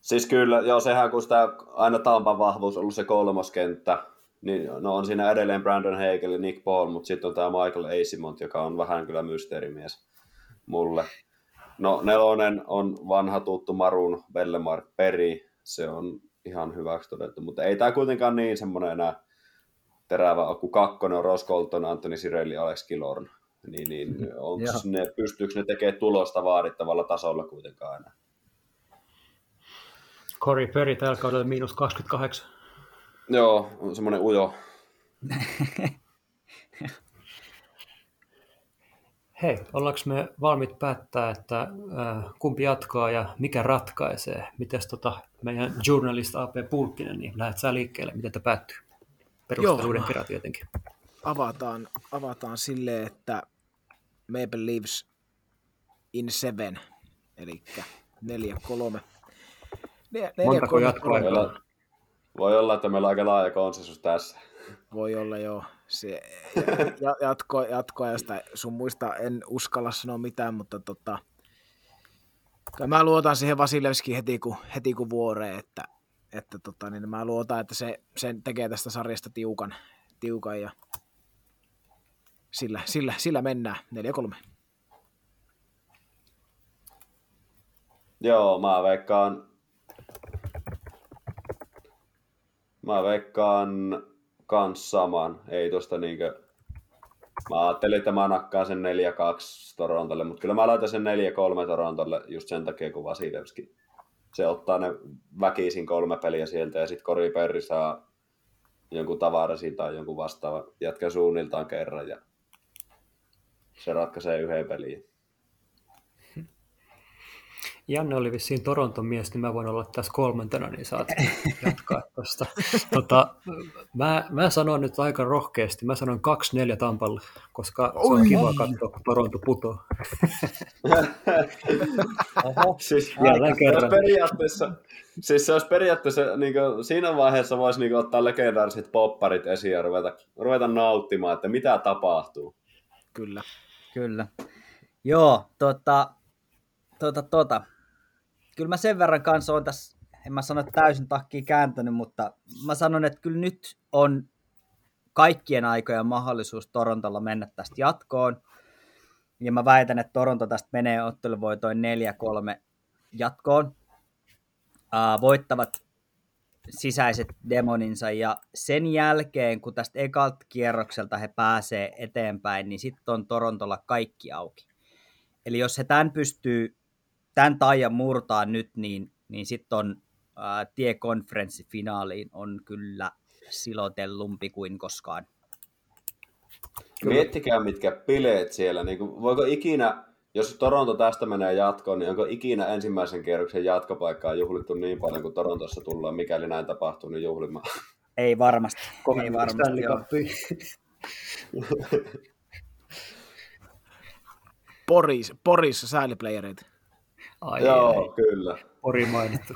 Siis kyllä, joo, sehän kun sitä aina Tampan vahvuus on ollut se kolmoskenttä, niin no on siinä edelleen Brandon Hagel ja Nick Paul, mutta sitten on tämä Michael Asimont, joka on vähän kyllä mysteerimies mulle. No nelonen on vanha tuttu Marun Bellemark Peri, se on ihan hyväksi todettu, mutta ei tämä kuitenkaan niin semmoinen enää terävä ole, kun kakkonen on Ross Colton, Anthony Cirelli, Alex Killorn, niin pystyykö ne tekemään tulosta vaadittavalla tasolla kuitenkaan aina? Corey Perry tällä kaudella -28. Joo, on semmoinen ujo. Hei, ollaanko me valmiit päättää, että kumpi jatkaa ja mikä ratkaisee? Mites meidän journalist A.P. Pulkkinen, niin lähdet sä liikkeelle, miten tämä päättyy? Perusteluiden perä tietenkin. Avataan silleen, että Maple Leafs in 7, eli 4-3. Montako jatkoaikaa? Voi olla, että meillä on aika laaja konsensus tässä. Voi olla, joo. Se jatkoajasta sun muista en uskalla sanoa mitään, mutta Mä luotan siihen Vasilevskiin heti kun vuoreen, että niin mä luotan, että se tekee tästä sarjasta tiukan ja sillä mennään 4-3. Joo, mä veikkaan kans saman. Ei tosta niinkö. Mä ajattelin, että mä nakkaan sen 4-2 Torontolle, mutta kyllä mä laitan sen 4-3 Torontolle just sen takia, kun Vasilevski. Se ottaa ne väkisin 3 peliä sieltä ja sit Corey Perry saa jonkun Tavaresin tai jonkun vastaavan jätkä suunniltaan kerran ja se ratkaisee yhden peliin. Janne oli vissiin Toronton mies, niin mä voin olla tässä kolmantena, niin saat jatkaa tuosta. Mä sanon nyt aika rohkeasti, mä sanon 2-4 Tampalle, koska se on kiva katsoa, kun Toronto putoo. Siis se olisi periaatteessa, niin kuin, siinä vaiheessa voisi niin kuin, ottaa legendaariset popparit esiin ja ruveta nauttimaan, että mitä tapahtuu. Kyllä. Joo, Kyllä mä sen verran kanssa on tässä, en mä sano, että täysin takkiin kääntänyt, mutta mä sanon, että kyllä nyt on kaikkien aikojen mahdollisuus Torontolla mennä tästä jatkoon. Ja mä väitän, että Toronto tästä menee otteluvoitoin 4-3 jatkoon. Voittavat sisäiset demoninsa ja sen jälkeen, kun tästä ekalta kierrokselta he pääsee eteenpäin, niin sitten on Torontolla kaikki auki. Eli jos he tämän pystyy tämän taian murtaa nyt, niin sitten on tie konferenssifinaaliin on kyllä silotellumpi kuin koskaan. Miettikää mitkä bileet siellä. Niin kuin, voiko ikinä, jos Toronto tästä menee jatkoon, niin onko ikinä ensimmäisen kierroksen jatkopaikkaa juhlittu niin paljon kuin Torontossa tullaan, mikäli näin tapahtuu, niin juhlimaan? Ei varmasti. Porissa sääliplayereita. Ai, joo, ei. Kyllä. Pori mainittu.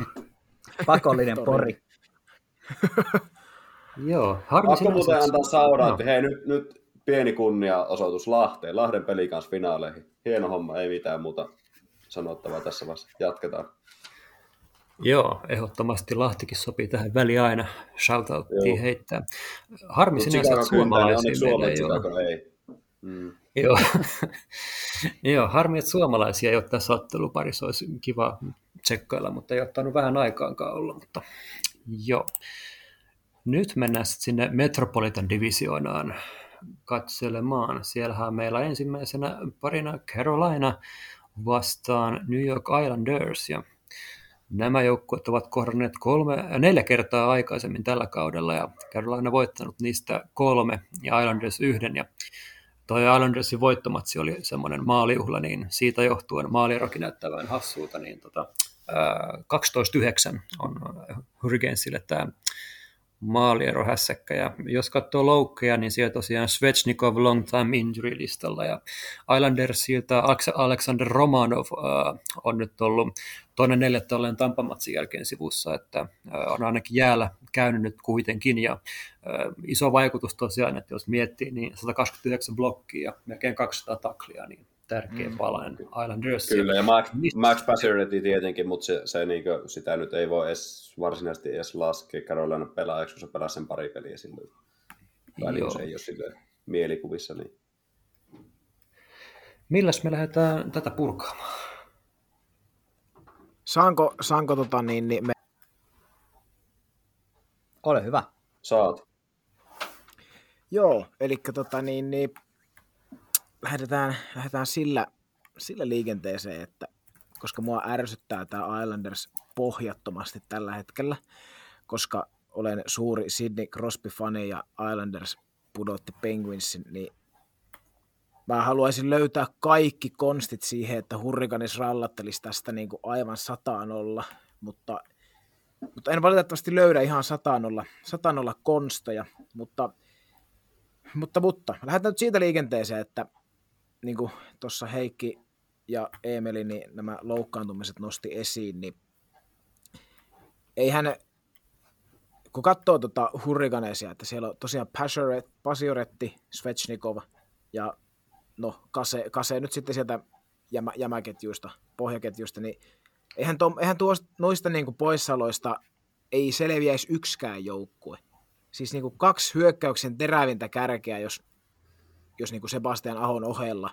Pakollinen Pori. Joo, harmi muuten antaa sauraa, että hei, nyt pieni kunniaosoitus Lahteen. Lahden peli kanssa finaaleihin. Hieno homma, ei mitään muuta sanottavaa tässä vaiheessa. Jatketaan. Joo, ehdottomasti Lahtikin sopii tähän väliin aina. Shoutouttiin heittää. Harmi sinänsä, että suomalaisia meillä ei ole. Joo, harmi, että suomalaisia ei ole tässä otteluparissa, olisi kiva tsekkailla, mutta ei ottanut vähän aikaankaan olla, mutta joo. Nyt mennään sitten sinne Metropolitan divisioonaan katselemaan. Siellähän meillä ensimmäisenä parina Carolina vastaan New York Islanders, ja nämä joukkueet ovat kohdanneet 4 kertaa aikaisemmin tällä kaudella, ja Carolina voittanut niistä 3 ja Islanders 1, ja toi Islandersin voittomatsi oli semmoinen maalijuhla, niin siitä johtuen maalierokin näyttävän hassuuta, niin 12-9 on Hurricanesille tämä maalierohässäkkä. Ja jos katsoo loukkeja, niin siellä tosiaan Svechnikov long time injury listalla, ja Islandersilta Aleksander Romanov on nyt ollut 2.4. olleen Tampamatsin jälkeen sivussa, että on ainakin jäällä käynyt nyt kuitenkin, ja iso vaikutus tosiaan, että jos miettii, niin 129 blokkia ja melkein 200 taklia, niin tärkeä palanen Islandersia. Kyllä, ja Max Pacioretty tietenkin, mutta se niin kuin, sitä nyt ei voi varsinaisesti edes laskea Carolina pelaajaksi, kun se pelasi sen pari peliä silloin. Jos ei ole silleen mielikuvissa. Niin. Milläs me lähdetään tätä purkaamaan? Saanko me... Ole hyvä. Saat. Joo, eli lähdetään sillä liikenteeseen, että koska mua ärsyttää tämä Islanders pohjattomasti tällä hetkellä, koska olen suuri Sidney Crosby-fani ja Islanders pudotti Penguinsin, niin mä haluaisin löytää kaikki konstit siihen, että Hurricanes rallattelisi tästä niin kuin aivan 100-0, mutta en valitettavasti löydä ihan 100-0 konsteja, mutta lähdetään nyt siitä liikenteeseen, että niin kuin tuossa Heikki ja Eemeli, niin nämä loukkaantumiset nosti esiin, niin eihän, kun katsoo tuota Hurricanesia, että siellä on tosiaan Pacioretty, Svechnikov ja no Kase nyt sitten sieltä jämäketjuista, pohjaketjuista, niin Eihän noista niinku poissaoloista ei selviäisi yksikään joukkue. Siis niinku kaksi hyökkäyksen terävintä kärkeä, jos niinku Sebastian Ahon ohella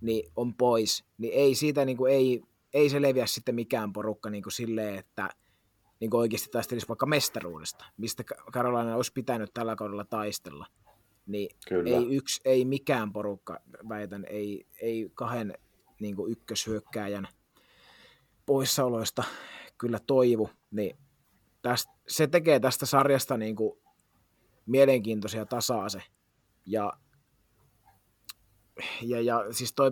niin on pois, niin ei siitä niinku ei selviä sitten mikään porukka niinku silleen, että niinku oikeasti taistelisi vaikka mestaruudesta, mistä Carolina olisi pitänyt tällä kaudella taistella. Niin ei mikään porukka, väitän, ei kahden niinku ykköshyökkääjän poissaoloista kyllä toivu, niin se tekee tästä sarjasta niinku mielenkiintoisia tasaase. Ja siis toi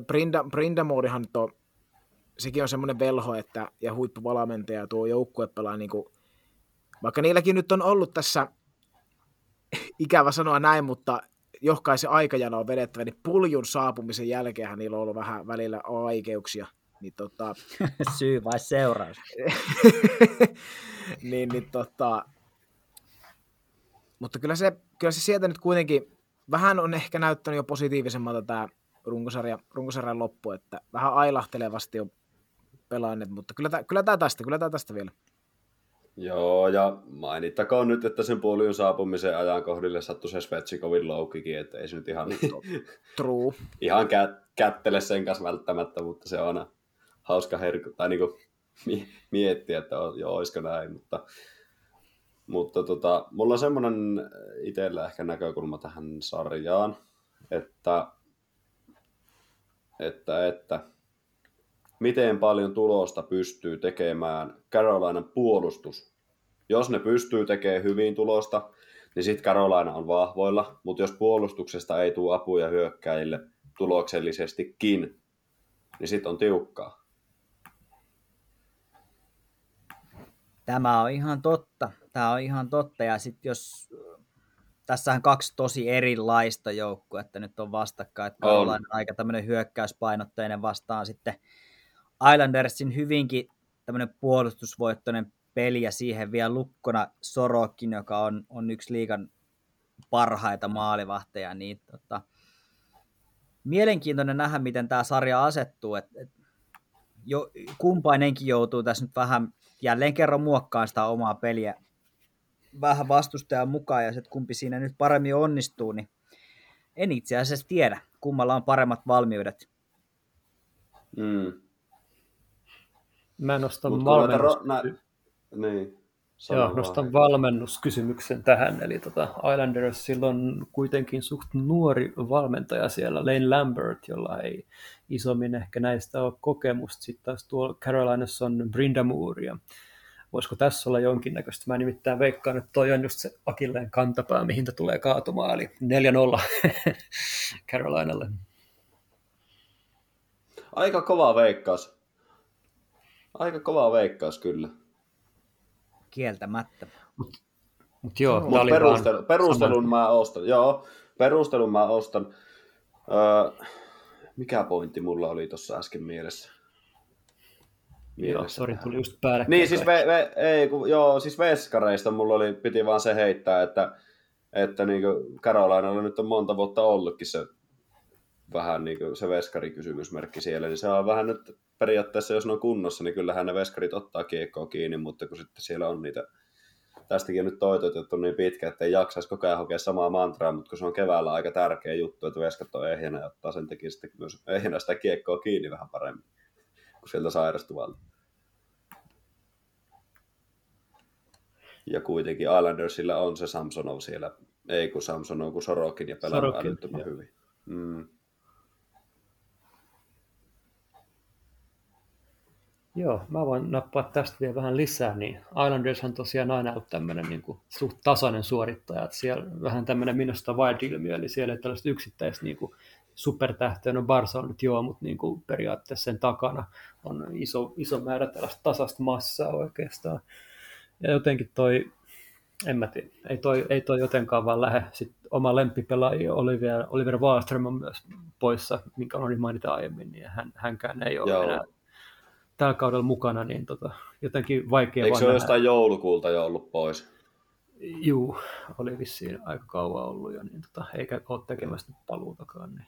Brindamoorihan sekin on semmoinen velho, että ja huippuvalmentaja tuo joukkue pelaa niinku, vaikka niilläkin nyt on ollut tässä ikävä sanoa näin, mutta johkaisen aikajana on vedettävä, niin Puljun saapumisen jälkeenhän niillä on ollut vähän välillä vaikeuksia. Niin syy vai seuraus? Mutta kyllä se sieltä nyt kuitenkin vähän on ehkä näyttänyt jo positiivisemmalta tämä runkosarjan loppu, että vähän ailahtelevasti on pelanneet, mutta kyllä tämä tästä vielä. Joo, ja mainittakoon nyt, että sen Puljun saapumisen ajankohdille sattui se Svechnikovin loukikin, että ei se nyt ihan, true. Ihan kättele sen kanssa välttämättä, mutta se on aina hauska tai niinku miettiä, että olisiko näin, mutta mulla on semmoinen itsellä ehkä näkökulma tähän sarjaan, että miten paljon tulosta pystyy tekemään Carolinan puolustus. Jos ne pystyy tekemään hyvin tulosta, niin sitten Carolina on vahvoilla, mutta jos puolustuksesta ei tule apuja hyökkäjille tuloksellisestikin, niin sitten on tiukkaa. Tämä on ihan totta. Tämä on ihan totta, ja sitten jos tässähän kaksi tosi erilaista joukkuetta nyt on vastakkain, että Carolina on aika tämmöinen hyökkäyspainotteinen vastaan sitten Islandersin hyvinkin tämmöinen puolustusvoittoinen peli, ja siihen vielä lukkona Sorokin, joka on yksi liigan parhaita maalivahteja. Niin, mielenkiintoinen nähdä, miten tämä sarja asettuu. Kumpainenkin joutuu tässä nyt vähän, jälleen kerran muokkaan sitä omaa peliä vähän vastustajan mukaan, ja sitten kumpi siinä nyt paremmin onnistuu, niin en itse asiassa tiedä, kummalla on paremmat valmiudet. Mä nostan valmennuskysymyksen tähän, eli Islanders on kuitenkin suht nuori valmentaja siellä, Lane Lambert, jolla ei isommin ehkä näistä ole kokemusta, sitten taas tuolla Carolinassa on Brindamour, ja voisiko tässä olla jonkinnäköistä? Mä nimittäin veikkaan, että toi on just se akilleen kantapää, mihin tulee kaatumaan, eli 4-0 Carolinalle. Aika kova veikkaus. Aika kova veikkaus, kyllä. Kieltämättä. Mut joo, perustelun mä ostan. Mikä pointti mulla oli tuossa äsken mielessä? Joo, sori, tuli just päälle. Niin, siis, siis veskareista mulla piti vaan se heittää, että niin kuin Carolinalla nyt on monta vuotta ollutkin se vähän niin kuin se veskarikysymysmerkki siellä, niin se on vähän nyt periaatteessa, jos ne on kunnossa, niin kyllähän ne veskarit ottaa kiekkoa kiinni, mutta kun sitten siellä on niitä, tästäkin nyt toitotettu niin pitkä, että ei jaksaisi koko ajan hokea samaa mantraa, mutta kun se on keväällä aika tärkeä juttu, että veskat on ehjänä ja ottaa sen takia sitten myös ehjänä sitä kiekkoa kiinni vähän paremmin kuin sieltä sairastuvalta. Ja kuitenkin Islandersillä on se Samsonov siellä, kun Sorokin, ja pelaa älyttömän hyvin. Joo, mä voin nappaa tästä vielä vähän lisää, niin Islandershan tosiaan aina on tämmöinen niin kuin suht tasainen suorittaja, että siellä vähän tämmöinen minusta Wild-ilmiö, eli siellä ei tällaista yksittäistä niin kuin supertähteä, no Barca on nyt joo, mutta niin kuin periaatteessa sen takana on iso määrä tällaista tasasta massaa oikeastaan, ja jotenkin toi, en mä tiedä, ei toi jotenkaan vaan lähde. Sitten oma lemppipelaaja Oliver Wahlström on myös poissa, minkä on mainita aiemmin, niin hänkään ei ole enää tällä kaudella mukana, niin jotenkin vaikea. Eikö se ole jostain joulukuulta jo ollut pois? Juu, oli vissiin aika kauan ollut jo, niin eikä ole tekemästä paluutakaan. Niin.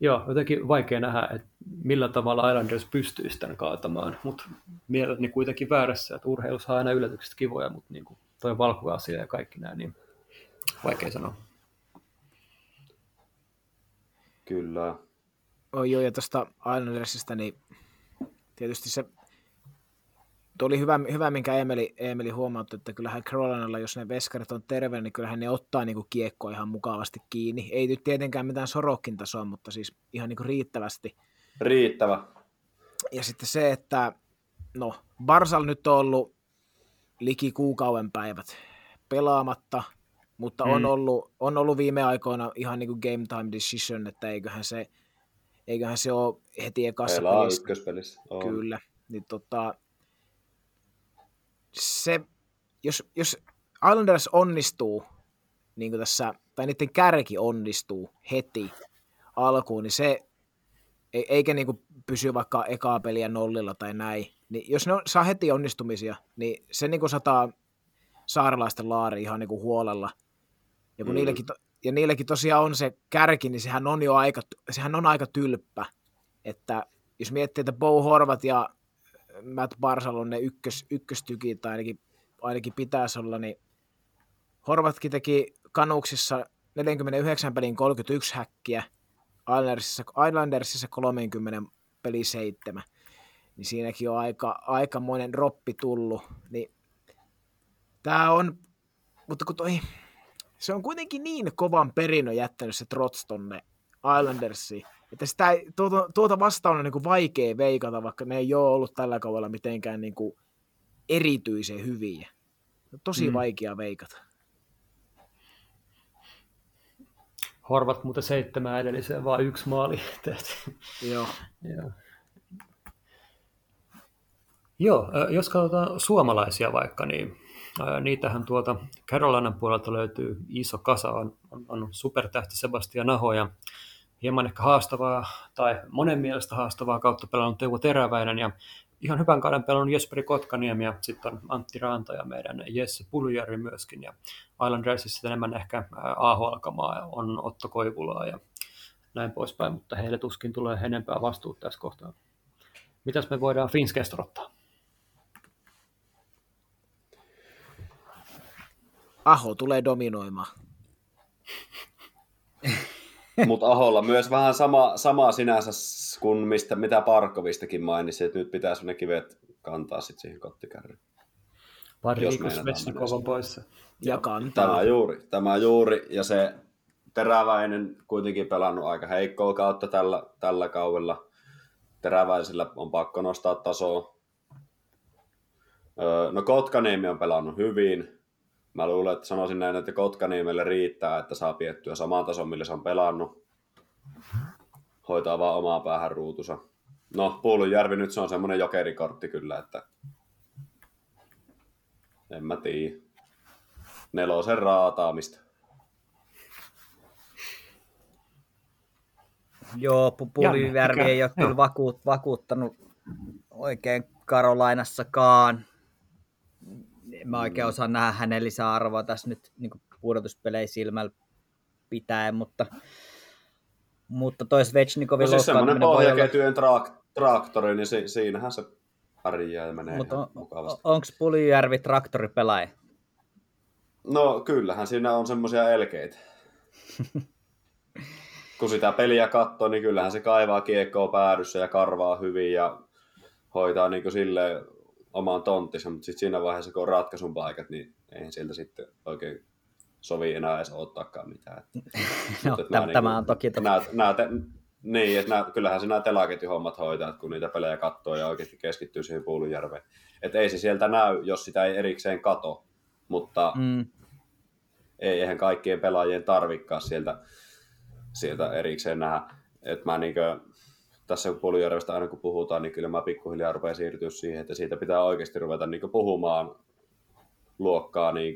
Joo, jotenkin vaikea nähdä, että millä tavalla Islanders pystyisi tämän kaatamaan, mutta mielelläni kuitenkin väärässä, että urheilussa on aina yllätykset kivoja, mutta niin kuin toi valkuasia ja kaikki nämä, niin vaikea sanoa. Kyllä. Oi joo, ja tuosta Islandersista, niin tietysti se oli hyvä minkä Eemeli huomautti, että kyllähän Carolinalla, jos ne veskarit on terve, niin kyllähän ne ottaa niin kuin kiekkoa ihan mukavasti kiinni. Ei nyt tietenkään mitään Sorokin tasoa, mutta siis ihan niin kuin riittävästi. Riittävä. Ja sitten se, että no, Barsal nyt on ollut liki kuukauden päivät pelaamatta, mutta on ollut viime aikoina ihan niin kuin game time decision, että eiköhän se ole heti ekassa pelissä. Kyllä. Niin se, jos Islanders onnistuu, niin kuin tässä, tai niiden kärki onnistuu heti alkuun, niin se, eikä niin kuin pysy vaikka ekaa peliä nollilla tai näin, niin jos ne saa heti onnistumisia, niin se niin kuin sataa saarelaisten laari ihan niin kuin huolella. Ja kun niilläkin tosiaan on se kärki, niin sehän on aika tylppä. Että jos miettii, että Bo Horvat ja Matt Barzal on ne ykköstyki, tai ainakin pitäisi olla, niin Horvatkin teki Canucksissa 49 pelin 31 häkkiä, Islandersissa 30 peli 7. Niin siinäkin on aikamoinen droppi tullut. Niin tää on, mutta kun se on kuitenkin niin kovan perinnön jättänyt se Trots tonne Islandersiin, että sitä tuota vastaan on niin kuin vaikea veikata, vaikka ne ei ole ollut tällä kaudella mitenkään niin kuin erityisen hyviä. Tosi vaikea veikata. Horvat muuten 7 edelliseen, vaan 1 maali. Joo. Joo, jos katsotaan suomalaisia vaikka, niin niitähän tuolta Carolinan puolelta löytyy iso kasa, on supertähti Sebastian Aho ja hieman ehkä haastavaa, tai monen mielestä haastavaa kautta pelannut Teuvo Teräväinen, ja ihan hyvän kauden pelannut Jesperi Kotkaniemi, ja sitten on Antti Ranta ja meidän Jesse Puljujärvi myöskin, ja Islandersissa enemmän ehkä AHL-kamaa on Otto Koivulaa ja näin poispäin, mutta heille tuskin tulee enempää vastuuta tässä kohtaa. Mitäs me voidaan Finskestä ottaa? Aho tulee dominoimaan. Mutta Aholla myös vähän sama sinänsä kuin mitä Parkovistakin mainitsi, että nyt pitää sinne kivet kantaa sitten siihen kottikärryyn. Pari kun Svesnikov on poissa. Ja kantaa. Tämä juuri. Ja se Teräväinen kuitenkin pelannut aika heikkoa kautta tällä kaudella. Teräväisillä on pakko nostaa tasoa. No Kotkaniemi on pelannut hyvin. Mä luulen, että sanoisin näin, että Kotkaniemelle riittää, että saa piettyä samaan tason, millä se on pelannut. Hoitaa vaan omaa päähän ruutusa. No, Puljujärvi nyt se on semmoinen jokerikortti kyllä, että en mä tiedä. Nelosen raataamista. Joo, Puljujärvi ei ole kyllä vakuuttanut oikein Carolinassakaan. En mä oikein osaa nähdä hänen lisäarvoa tässä nyt niin kuin pudotuspelejä silmällä pitäen, mutta toi Svechnikovin loukkaantuminen... No siis semmoinen pohjaketjujen traktori, niin siinähän se pärjää ja menee mut ihan mukavasti. Onko Puljujärvi traktoripelaaja? No kyllähän siinä on semmoisia elkeitä. Kun sitä peliä katsoo, niin kyllähän se kaivaa kiekkoa päädyssä ja karvaa hyvin ja hoitaa niin kuin silleen omaan tonttinsa, mutta sitten siinä vaiheessa, kun on ratkaisun paikat, niin eihän sieltä sitten oikein sovi enää edes odottaakaan mitään. No, tämä on toki niin, että kyllähän se nämä telaketjuhommat hoitaa, kun niitä pelejä katsoo ja oikeasti keskittyy siihen Puulujärveen. Että ei se sieltä näy, jos sitä ei erikseen kato, mutta eihän kaikkien pelaajien tarvikaan sieltä erikseen nähdä. Että mä niinkö... Tässä Puljujärvestä aina kun puhutaan, niin kyllä mä pikkuhiljaa rupean siirtyä siihen, että siitä pitää oikeasti ruveta niin puhumaan luokkaa niin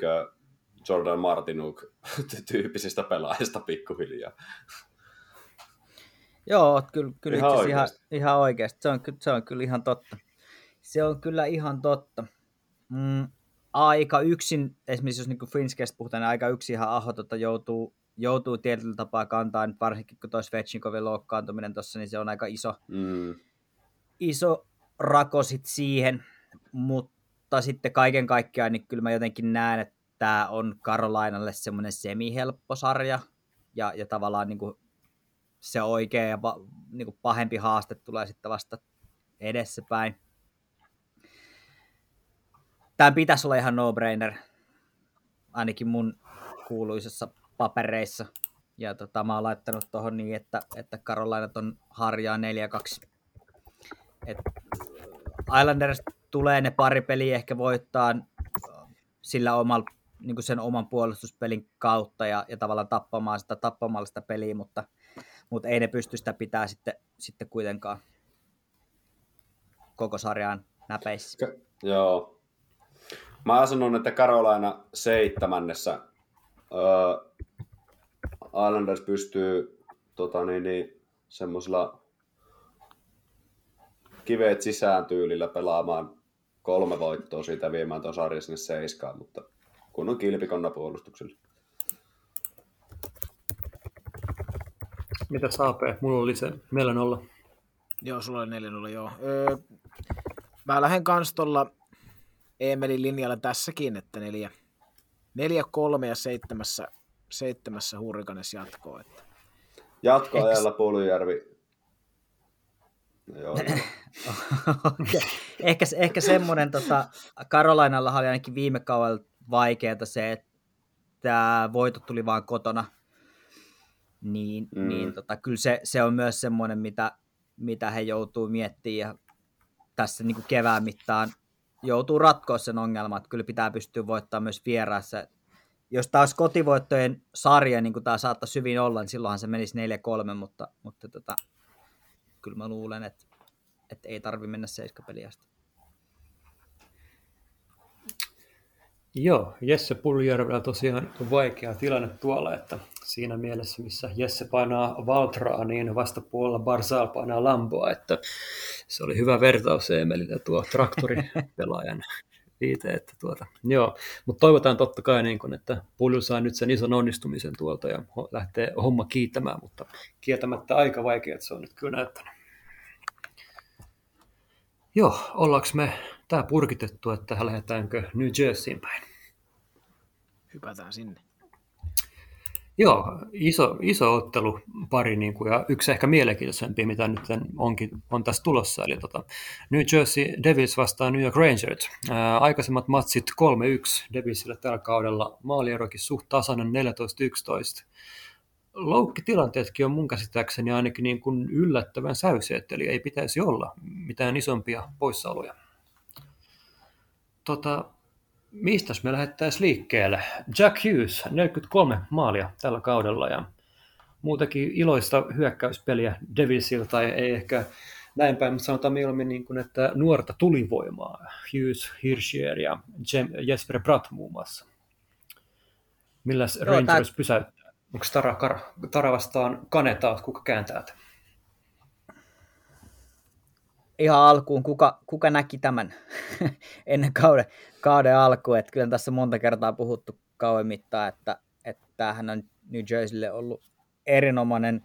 Jordan Martinuk-tyyppisistä pelaajista pikkuhiljaa. Joo, kyllä ihan oikeasti. Se on kyllä ihan totta. Se on kyllä ihan totta. Aika yksin, esimerkiksi jos niin Finskest puhutaan, niin aika yksin ihan Aho joutuu joutuu tietyllä tapaa kantaa, nyt varsinkin kun toi Svechinkovin loukkaantuminen tuossa, niin se on aika iso rako sit siihen, mutta sitten kaiken kaikkiaan niin kyllä mä jotenkin näen, että tämä on Karolainalle semmoinen semihelppo sarja ja tavallaan niin kuin se oikea ja niin kuin pahempi haaste tulee sitten vasta edessäpäin. Tämä pitäisi olla ihan no-brainer, ainakin mun kuuluisessa papereissa. Ja mä oon laittanut tuohon niin, että Karolainat on harjaa 4-2. Et Islanders tulee ne pari peliä ehkä voittaa sillä omalla, niin kuin sen oman puolustuspelin kautta ja tavallaan tappamalla sitä peliä, mutta ei ne pysty sitä pitää sitten kuitenkaan koko sarjaan näpeissä. Joo. Mä sanon, että Carolina 7. Islanders pystyy semmoisella kiveet sisään tyylillä pelaamaan 3 voittoa siitä viemään tuon sarjan sinne 7, mutta kun on kilpikonna puolustuksella. Mitä saa P? Mulla oli se 4-0. Joo, sulla oli 4-0, joo. Mä lähden kans tuolla Eemelin linjalla tässäkin, että 4-3 ja 7 Hurrikanes jatkoo. Että. Jatkoajalla Puljujärvi. Joo. Ehkä semmoinen, Karolainalla oli ainakin viime kaudella vaikeaa se, että voitot tuli vaan kotona. Niin, kyllä se on myös semmoinen, mitä he joutuu miettimään ja tässä niin kuin kevään mittaan joutuu ratkoa sen ongelman, että kyllä pitää pystyä voittamaan myös vieraassa. Jos taas kotivoittojen sarja, niin kuin tämä saattaisi hyvin olla, niin silloinhan se menisi 4-3, mutta kyllä mä luulen, että ei tarvitse mennä 7-peliä asti. Joo, Jesse Puljujärvellä tosiaan vaikea tilanne tuolla, että siinä mielessä, missä Jesse painaa Valtraa, niin vastapuolella Barzal painaa Lamboa, että se oli hyvä vertaus Eemeliltä tuo traktoripelaajan viite, että joo, mutta toivotaan totta kai niin kun, että Pulju saa nyt sen ison onnistumisen tuolta ja lähtee homma kiittämään, mutta kieltämättä aika vaikea, että se on nyt kyllä näyttänyt. Joo, ollaanko me tää purkitettu, että lähdetäänkö New Jerseyin päin? Hypätään sinne. Joo, iso ottelupari niin kuin, ja yksi ehkä mielenkiintoisempi, mitä nyt on tässä tulossa. Eli New Jersey Devils vastaan New York Rangers. Aikaisemmat matsit 3-1 Devilsille tällä kaudella. Maalierokin suht tasainen 14-11. Loukkitilanteetkin on mun käsittääkseni ainakin niin kuin yllättävän säyseet, eli ei pitäisi olla mitään isompia poissaoloja. Mistäs me lähdettäisiin liikkeelle? Jack Hughes, 43 maalia tällä kaudella ja muutenkin iloista hyökkäyspeliä Devilsiltä, tai ei ehkä näin päin, mutta sanotaan mieluummin niin kuin, että nuorta tulivoimaa. Hughes, Hirschier ja Jesper Bratt muun muassa. Milläs Rangers pysäyttää? Onko Tara vastaan kanetaa, kuka kääntää? Ihan alkuun, kuka näki tämän ennen kauden alkuun, että kyllä tässä monta kertaa puhuttu kauden mittaan, että tämähän on New Jerseylle ollut erinomainen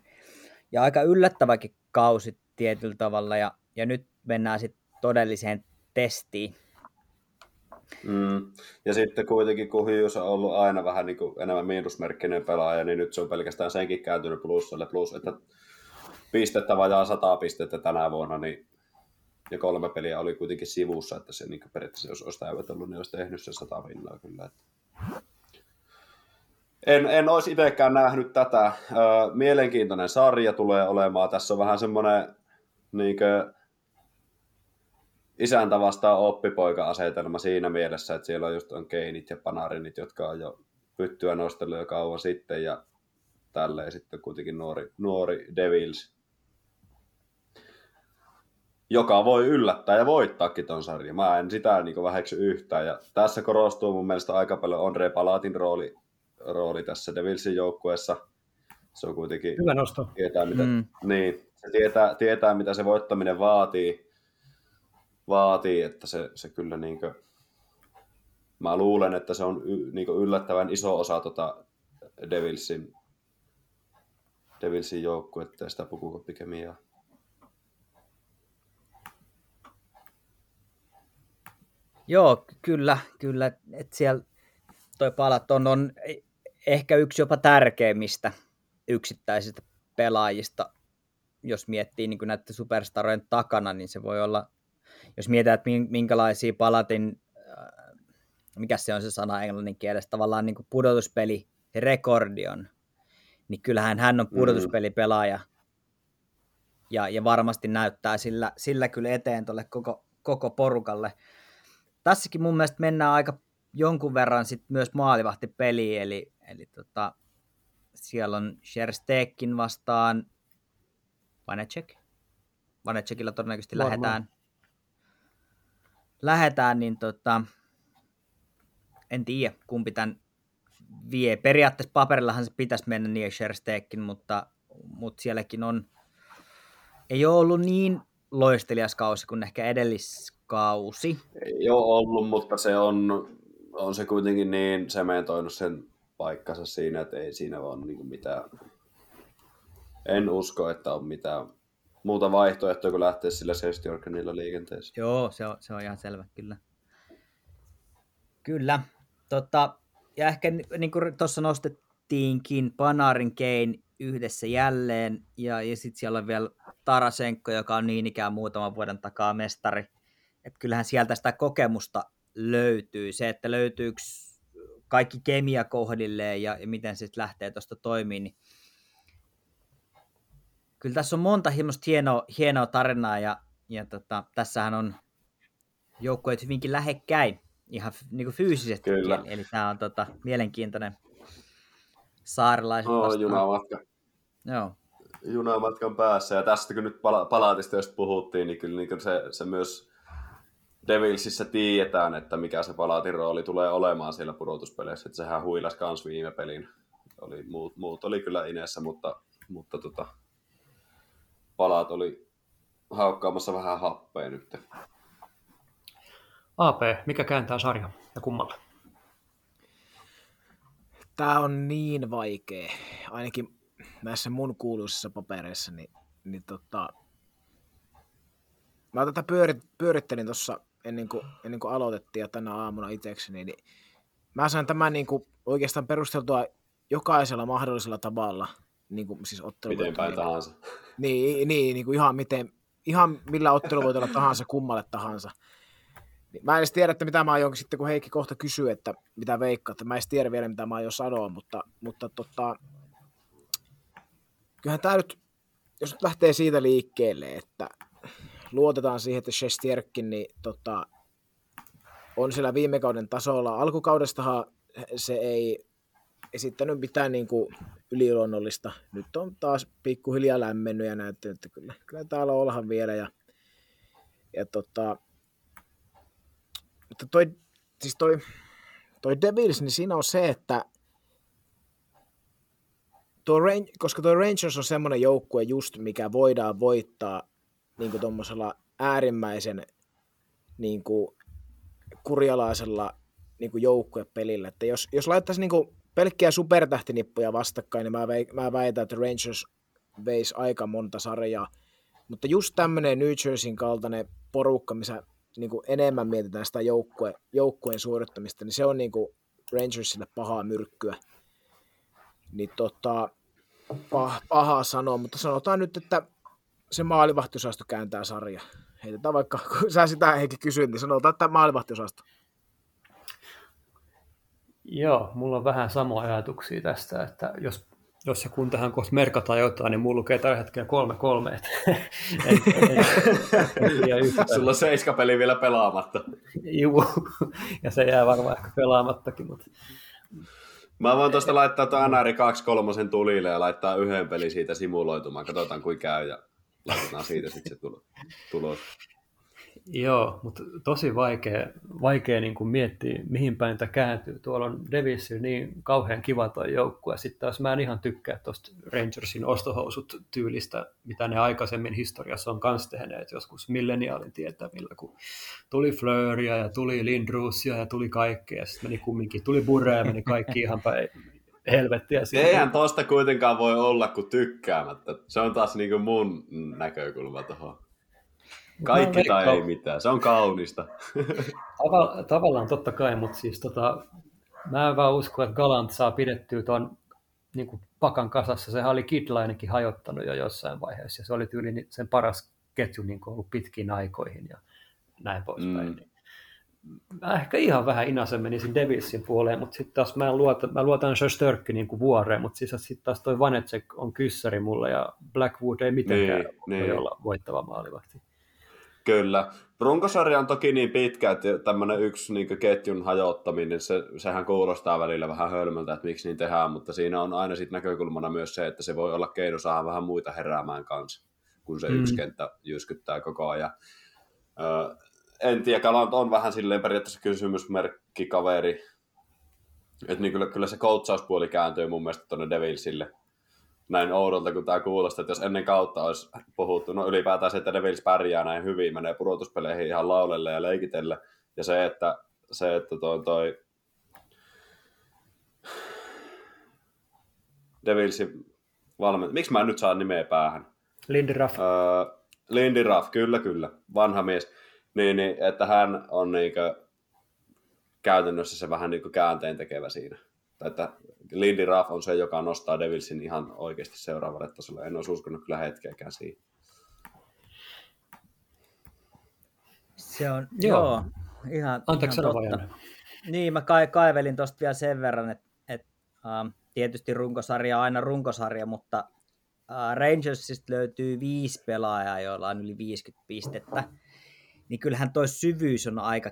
ja aika yllättäväkin kausi tietyllä tavalla, ja nyt mennään sitten todelliseen testiin. Ja sitten kuitenkin, kun Hughes on ollut aina vähän niin kuin enemmän miinusmerkkinen pelaaja, niin nyt se on pelkästään senkin kääntynyt plussalle, plus että pistettä vajaa 100 pistettä tänä vuonna, niin ja 3 peliä oli kuitenkin sivussa, että se niin periaatteessa, jos olisi täyvät ollut, niin olisi tehnyt sen 100 pinnaa kyllä. En olisi itsekään nähnyt tätä. Mielenkiintoinen sarja tulee olemaan. Tässä on vähän semmoinen niin isäntä vastaan oppipoika-asetelma siinä mielessä, että siellä on just Keinit ja Panarinit, jotka on jo pyttyä nostellut jo kauan sitten, ja tälleen sitten kuitenkin nuori Devils, joka voi yllättää ja voittaakin ton sarjan. Mä en sitä niin väheksy yhtään. Ja tässä korostuu mun mielestä aika paljon Ondřej Palátin rooli tässä Devilsin joukkueessa. Se on kuitenkin... Hyvä nosto. Se tietää, mitä se voittaminen vaatii, että se kyllä niin kuin... Mä luulen, että se on niin yllättävän iso osa Devilsin Devilsin joukkuetta ja sitä pukua pikemmin. Ja joo, kyllä. Et siellä toi Palat on ehkä yksi jopa tärkeimmistä yksittäisistä pelaajista. Jos miettii niin näiden superstarojen takana, niin se voi olla, jos mietitään, että minkälaisia Palatin, mikä se on se sana englannin kielessä, tavallaan niin kuin pudotuspeli, rekordi on, niin kyllähän hän on pudotuspelipelaaja ja varmasti näyttää sillä kyllä eteen tuolle koko porukalle. Tässäkin mun mielestä mennään aika jonkun verran sit myös maalivahtipeliin, eli siellä on Shesterkin vastaan Vanecek. Vanecekilla todennäköisesti lähetään, niin en tiedä kumpi tämän vie. Periaatteessa paperillahan se pitäisi mennä niin Shesterkin, mutta sielläkin ei ole ollut niin loistelias kausi kuin ehkä edelliskausi. Ei ole ollut, mutta se on se kuitenkin niin sementoinut sen paikkansa siinä, että ei siinä ole niin mitään. En usko, että on mitään muuta vaihtoehtoa kuin lähteä sillä Shesterkinilla liikenteessä. Joo, se on ihan selvä, kyllä. Kyllä. Ja ehkä niin kuin tuossa nostettiinkin, Panarin Kane yhdessä jälleen, ja sitten siellä on vielä Tarasenko, joka on niin ikään muutaman vuoden takaa mestari. Että kyllähän sieltä sitä kokemusta löytyy. Se, että löytyykö kaikki kemia kohdilleen ja miten se sitten lähtee tuosta toimimaan, niin kyllä tässä on monta hienoa tarinaa ja tässähän on joukkueet hyvinkin lähekkäin ihan niin fyysisesti. Kyllä. Eli tämä on mielenkiintoinen saarelaisen vastaan. Junamatka. Joo. Junamatkan päässä ja tästä kun nyt Palatista jos puhuttiin, niin kyllä niin se myös Devilsissä tiedetään, että mikä se Palatin rooli tulee olemaan siellä pudotuspeleissä. Että sehän huilasi kans viime pelin. Oli, muut oli kyllä inessä, mutta Palat oli haukkaamassa vähän happea nyt. A.P., mikä kääntää sarjan ja kummalle? Tää on niin vaikea. Ainakin näissä mun kuuluisissa papereissa. Niin mä tätä pyörittelin tuossa ennen kuin aloitettiin ja tänä aamuna itsekseni. Niin mä sain tämän niin kuin oikeastaan perusteltua jokaisella mahdollisella tavalla. Niin kuin, siis miten päin tahansa. Niin kuin ihan millä otteluvoitolla tahansa, kummalle tahansa. Mä en edes tiedä, että mitä mä aion sitten, kun Heikki kohta kysyy, että mitä veikkaa. Mä en edes tiedä vielä, mitä mä aion sanoa, mutta kyllähän tää nyt, jos nyt lähtee siitä liikkeelle, että luotetaan siihen, että Shesterkin niin, on siellä viime kauden tasolla. Alkukaudestahan se ei esittänyt mitään niin kuin yliluonnollista. Nyt on taas pikkuhiljaa lämmennyt ja näyttänyt, että kyllä täällä ollaan vielä. Ja mutta toi Devils, niin siinä on se, että koska toi Rangers on semmoinen joukkue just, mikä voidaan voittaa niin kuin tommosella äärimmäisen niin kuin kurjalaisella niin kuin joukkuepelillä. Että jos laittaisi niin kuin pelkkiä supertähtinippuja vastakkain, niin mä väitän, että Rangers veisi aika monta sarjaa. Mutta just tämmöinen New Jerseyn kaltainen porukka, missä niin kuin enemmän mietitään sitä joukkueen suorittamista, niin se on niin kuin Rangersille pahaa myrkkyä. Niin pahaa sanoa, mutta sanotaan nyt, että se maalivahtiosasto kääntää sarja. Heitetään vaikka, kun sä sitä Heikki kysyit, niin sanotaan, että maalivahtiosasto. Joo, mulla on vähän samoja ajatuksia tästä, että jos ja kun tähän kohta merkataan jotain, niin mulla lukee tällä hetkellä 3-3. Sulla on 7 peliä vielä pelaamatta. Juu, ja se jää varmaan ehkä pelaamattakin. Mutta mä voin tuosta laittaa tuon Anari 2-3 tulille ja laittaa 1 peli siitä simuloitumaan. Katsotaan, kuinka käy ja laitetaan siitä sitten se tulos. Joo, mutta tosi vaikea niin kuin miettiä, mihin päin tämä kääntyy. Tuolla on Devilsillä niin kauhean kiva tuo joukkue. Sitten taas mä en ihan tykkää tuosta Rangersin ostohousut-tyylistä, mitä ne aikaisemmin historiassa on kanssa tehneet joskus milleniaalin tietämillä, kun tuli Fleuria ja tuli Lindroosia ja tuli kaikkea. Sitten meni kumminkin, tuli Burrea ja meni kaikki ihan päin helvettiä siitä. Eihän tosta kuitenkaan voi olla kuin tykkäämättä. Se on taas niin kuin mun näkökulma tuohon. Kaikki tai ei mitään, se on kaunista. Tavallaan totta kai, mutta siis mä en vaan usko, että Galant saa pidettyä tuon niin pakan kasassa. Sehän oli Kidlainenkin hajottanut jo jossain vaiheessa. Se oli tyyli sen paras ketju niin ollut pitkiin aikoihin ja näin poispäin. Mä ehkä ihan vähän inasen menisin Devilsin puoleen, mutta sitten taas mä luotan Shesterkin niin vuoreen, mutta siis sitten taas toi Vanecek on kyssäri mulle ja Blackwood ei mitenkään voi olla voittava maalivahti. Kyllä. Runkosarja on toki niin pitkä, että tämmöinen yksi niin ketjun hajottaminen, sehän kuulostaa välillä vähän hölmöltä, että miksi niin tehdään, mutta siinä on aina sit näkökulmana myös se, että se voi olla keino saada vähän muita heräämään kanssa, kun se yksi kenttä jyskyttää koko ajan. En tiedä, Galant on vähän silleen periaatteessa kysymysmerkki kaveri, että niin kyllä se koutsauspuoli kääntyy mun mielestä tuonne Devilsille. Näin oudolta, kun tämä kuulostaa, että jos ennen kautta olisi puhuttu, no ylipäätään se, että Devils pärjää näin hyvin, menee pudotuspeleihin ihan laulelle ja leikitelle, ja se, että toi Devilsin valmentaja, miksi mä en nyt saa nimeä päähän? Lindy Ruff, kyllä, vanha mies, niin että hän on niinkö käytännössä se vähän niinkö käänteen tekevä siinä. Että Lindy Ruff on se, joka nostaa Devilsin ihan oikeasti seuraavalle tasolle. En olisi uskonut kyllä hetkeäkään siihen. Se on, joo. Ihan, anteeksi ihan totta. Niin, mä kaivelin tuosta vielä sen verran, että tietysti runkosarja on aina runkosarja, mutta Rangersista löytyy 5 pelaajaa, joilla on yli 50 pistettä. Niin kyllähän toi syvyys on aika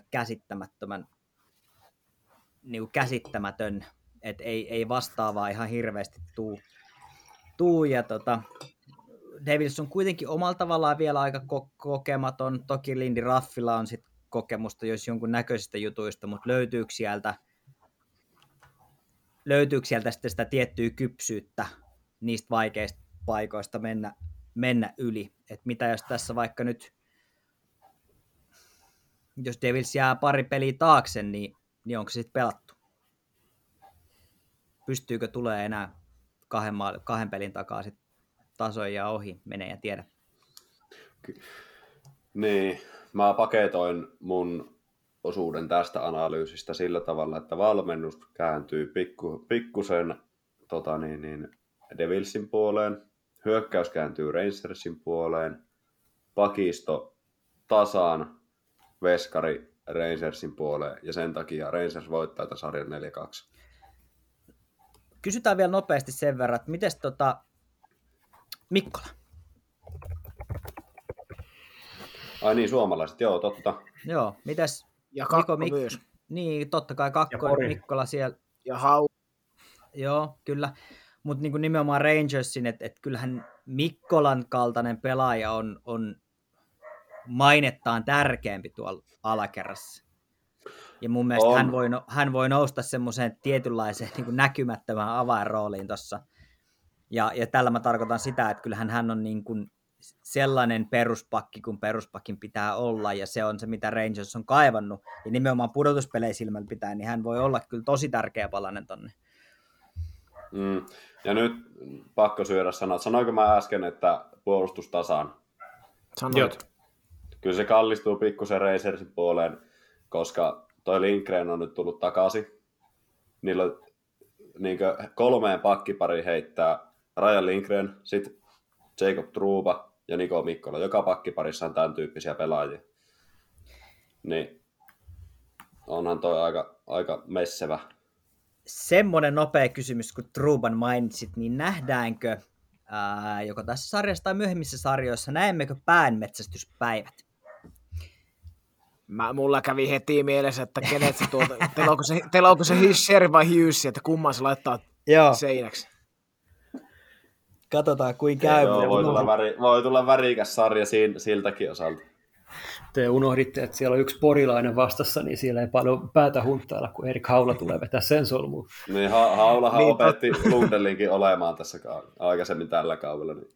käsittämätön. Että ei vastaavaa ihan hirveästi tuu. Ja Devils on kuitenkin omalla tavallaan vielä aika kokematon. Toki Lindy Ruffilla on sitten kokemusta jos jonkun näköisistä jutuista, mutta löytyykö sieltä sitten sitä tiettyä kypsyyttä niistä vaikeista paikoista mennä yli. Että mitä jos tässä vaikka nyt, jos Devils jää pari peliä taakse, niin onko se sitten pelattu? Pystyykö tulee enää kahden pelin takaa sit tasoja ohi, menee ja tiedä. Niin, mä paketoin mun osuuden tästä analyysistä sillä tavalla, että valmennus kääntyy pikkusen Devilsin puoleen, hyökkäys kääntyy Rangersin puoleen, pakisto tasaan, veskari Rangersin puoleen ja sen takia Rangers voittaa tämän sarjan 4-2. Kysytään vielä nopeasti sen verran, että mites Mikkola? Ai niin, suomalaiset, joo, totta. Joo, mites? Ja Kakko myös. Niin, totta kai Kakko ja Mikkola siellä. Ja Hau. Joo, kyllä. Mutta niin nimenomaan Rangersin, että kyllähän Mikkolan kaltainen pelaaja on mainettaan tärkeämpi tuolla alakerrassa. Ja mun mielestä hän voi nousta semmoiseen tietynlaiseen niin kuin näkymättömään avainrooliin tuossa. Ja tällä mä tarkoitan sitä, että kyllähän hän on niin kuin sellainen peruspakki, kun peruspakin pitää olla. Ja se on se, mitä Rangers on kaivannut. Ja nimenomaan pudotuspelejä silmällä pitää, niin hän voi olla kyllä tosi tärkeä palanen tonne. Ja nyt pakko syödä sanat. Sanoinko mä äsken, että puolustustasaan? Sanoit. Kyllä se kallistuu pikkusen Rangersin puoleen, koska toi Lindgren on nyt tullut takaisin. Niillä on niin 3 pakkipari heittää Ryan Lindgren, sitten Jacob Truba ja Niko Mikkola. Joka pakkiparissa on tämän tyyppisiä pelaajia. Niin onhan toi aika messevä. Semmoinen nopea kysymys, kun Truban mainitsit, niin nähdäänkö, joko tässä sarjassa tai myöhemmissä sarjoissa, näemmekö päänmetsästyspäivät? Mulla kävi heti mielessä, että kenet se tuolta, teloako se Hischer vai Hughes, että kumman se laittaa seinäksi. Katsotaan, kuin käy. Joo, voi tulla värikäs sarja siltäkin osalta. Te unohditte, että siellä on yksi porilainen vastassa, niin siellä ei paljon päätä hunttailla, kun Erik Haula tulee vetää sen solmuun. Niin, Haulahan niin, opetti Lundellinkin olemaan tässä aikaisemmin tällä kaudella. Niin.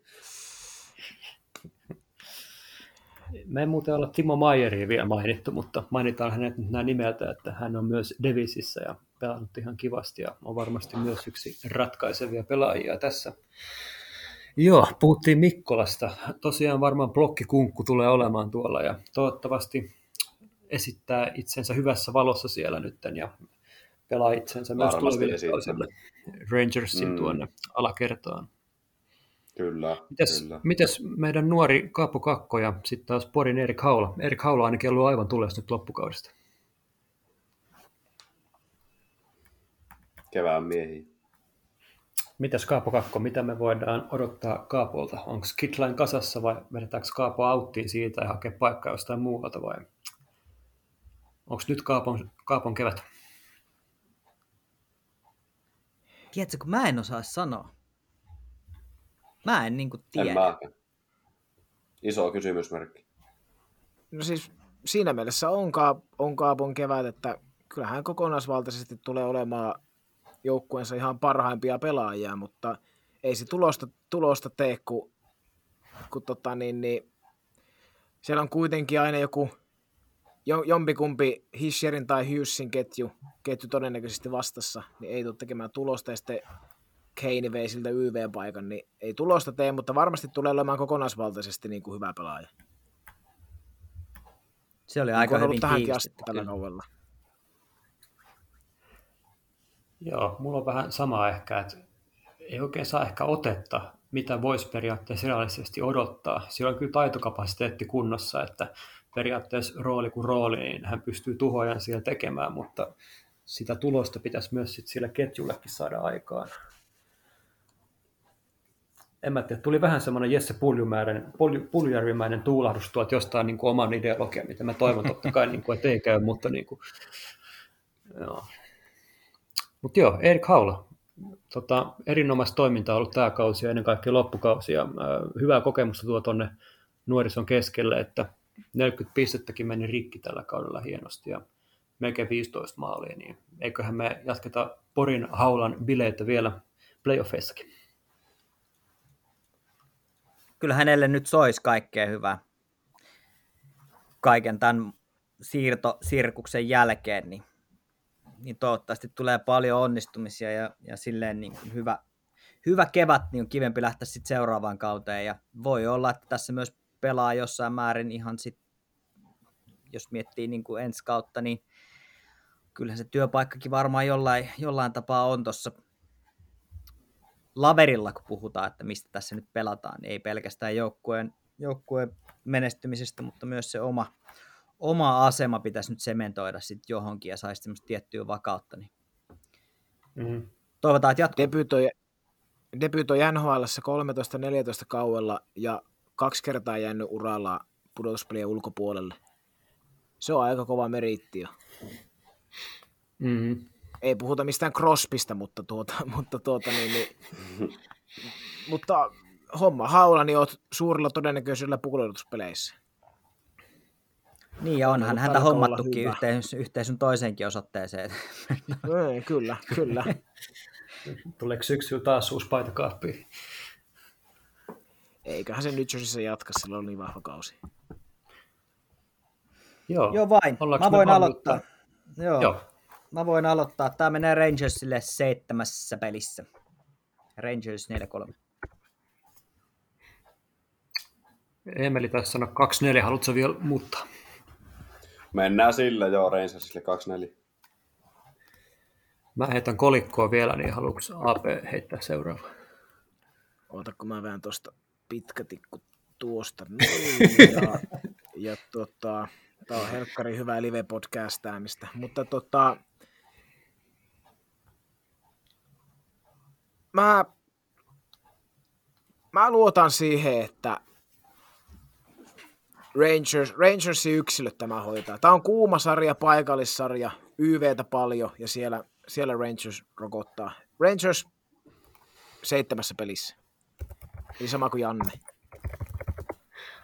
Me ei muuten olla Timo Maieria vielä mainittu, mutta mainitaan hänet nyt näin nimeltä, että hän on myös Davisissä ja pelannut ihan kivasti ja on varmasti myös yksi ratkaisevia pelaajia tässä. Joo, puhuttiin Mikkolasta. Tosiaan varmaan blokkikunkku tulee olemaan tuolla ja toivottavasti esittää itsensä hyvässä valossa siellä nytten ja pelaa itsensä varmasti myös tuleville Rangersin tuonne alakertaan. Kyllä, mitäs meidän nuori Kaapo Kakko ja sitten taas Porin Erik Haula? Erik Haula ainakin on ollut aivan tulessa nyt loppukaudesta. Kevään miehiä. Mitäs Kaapo Kakko, mitä me voidaan odottaa Kaapolta? Onko Kidline kasassa vai vedetäänkö Kaapo auttiin siitä ja hakee paikkaa jostain muualta vai onko nyt Kaapon kevät? Tiedätkö, kun mä en osaa sanoa. Mä en niinku tiedä. En mäkään. Iso kysymysmerkki. No siis siinä mielessä on Kaapon kevät, että kyllähän kokonaisvaltaisesti tulee olemaan joukkueensa ihan parhaimpia pelaajia, mutta ei se tulosta tee, kun siellä on kuitenkin aina joku jompikumpi Hisherin tai Hughesin ketju todennäköisesti vastassa, niin ei tule tekemään tulosta ja sitten Keini vei siltä YV-paikan, niin ei tulosta tee, mutta varmasti tulee olemaan kokonaisvaltaisesti niin kuin hyvä pelaaja. Se oli aika hyvin kiinnostettu tällä kaudella. Joo, mulla on vähän sama ehkä, että ei oikein saa ehkä otetta, mitä voisi periaatteessa reaalisesti odottaa. Siellä on kyllä taitokapasiteetti kunnossa, että periaatteessa rooli kuin rooli, niin hän pystyy tuhoajan siellä tekemään, mutta sitä tulosta pitäisi myös sit sillä ketjullekin saada aikaan. En mä tiedä, tuli vähän semmoinen Jesse Puljujärvimäinen tuulahdus tuolta jostain niin kuin oman ideologian, mitä mä toivon totta kai, niin kuin, että ei käy, mutta niin kuin, joo. Mutta joo, Erik Haula. Erinomaista toimintaa on ollut tämä kausi ja ennen kaikkea loppukausi. Ja, hyvää kokemusta tuo tuonne nuorison keskelle, että 40 pistettäkin meni rikki tällä kaudella hienosti ja melkein 15 maalia. Niin eiköhän me jatketa Porin Haulan bileitä vielä playoffeissakin. Kyllä hänelle nyt soisi kaikkea hyvää kaiken tämän siirtosirkuksen jälkeen, niin toivottavasti tulee paljon onnistumisia ja silleen niin kuin hyvä kevät, niin on kivempi lähteä sitten seuraavaan kauteen. Ja voi olla, että tässä myös pelaa jossain määrin ihan sitten, jos miettii niin kuin ensi kautta, niin kyllähän se työpaikkakin varmaan jollain tapaa on tuossa laverilla, kun puhutaan, että mistä tässä nyt pelataan. Ei pelkästään joukkueen menestymisestä, mutta myös se oma asema pitäisi nyt sementoida sitten johonkin ja saisi semmoista tiettyä vakautta. Niin. Mm-hmm. Toivotaan, että jatkuu. Debytoi NHL:ssä 13-14 kaudella ja 2 kertaa jäänyt uralla pudotuspelien ulkopuolelle. Se on aika kova meriitti jo. Mm-hmm. Ei puhuta mistään Crosbysta, mutta homma Haula, niin olet suurilla todennäköisyydellä pudotuspeleissä. Niin, ja onhan häntä hommattukin yhteisön toiseenkin osoitteeseen. Kyllä. Tuleeko syksyllä taas uusi paita kaappiin? Eiköhän se nyt josissa jatka, sillä on niin vahva kausi. Joo vain. Mä voin aloittaa. Joo. Mä voin aloittaa. Tää menee Rangersille 7. pelissä. Rangers 4-3. Emeli taisi sanoa 2-4. Haluatko vielä muuttaa? Mennään sillä, joo, Rangersille 2-4. Mä heitän kolikkoa vielä, niin haluatko AP heittää seuraavaa? Oota, kun mä vähän tuosta pitkä tikku tuosta. Tää on helkkari hyvää live-podcastäämistä. Mutta mä luotan siihen, että Rangersin yksilöt tämä hoitaa. Tämä on kuuma sarja, paikallissarja, YVtä paljon ja siellä Rangers rokottaa. Rangers 7 pelissä. Eli sama kuin Janne.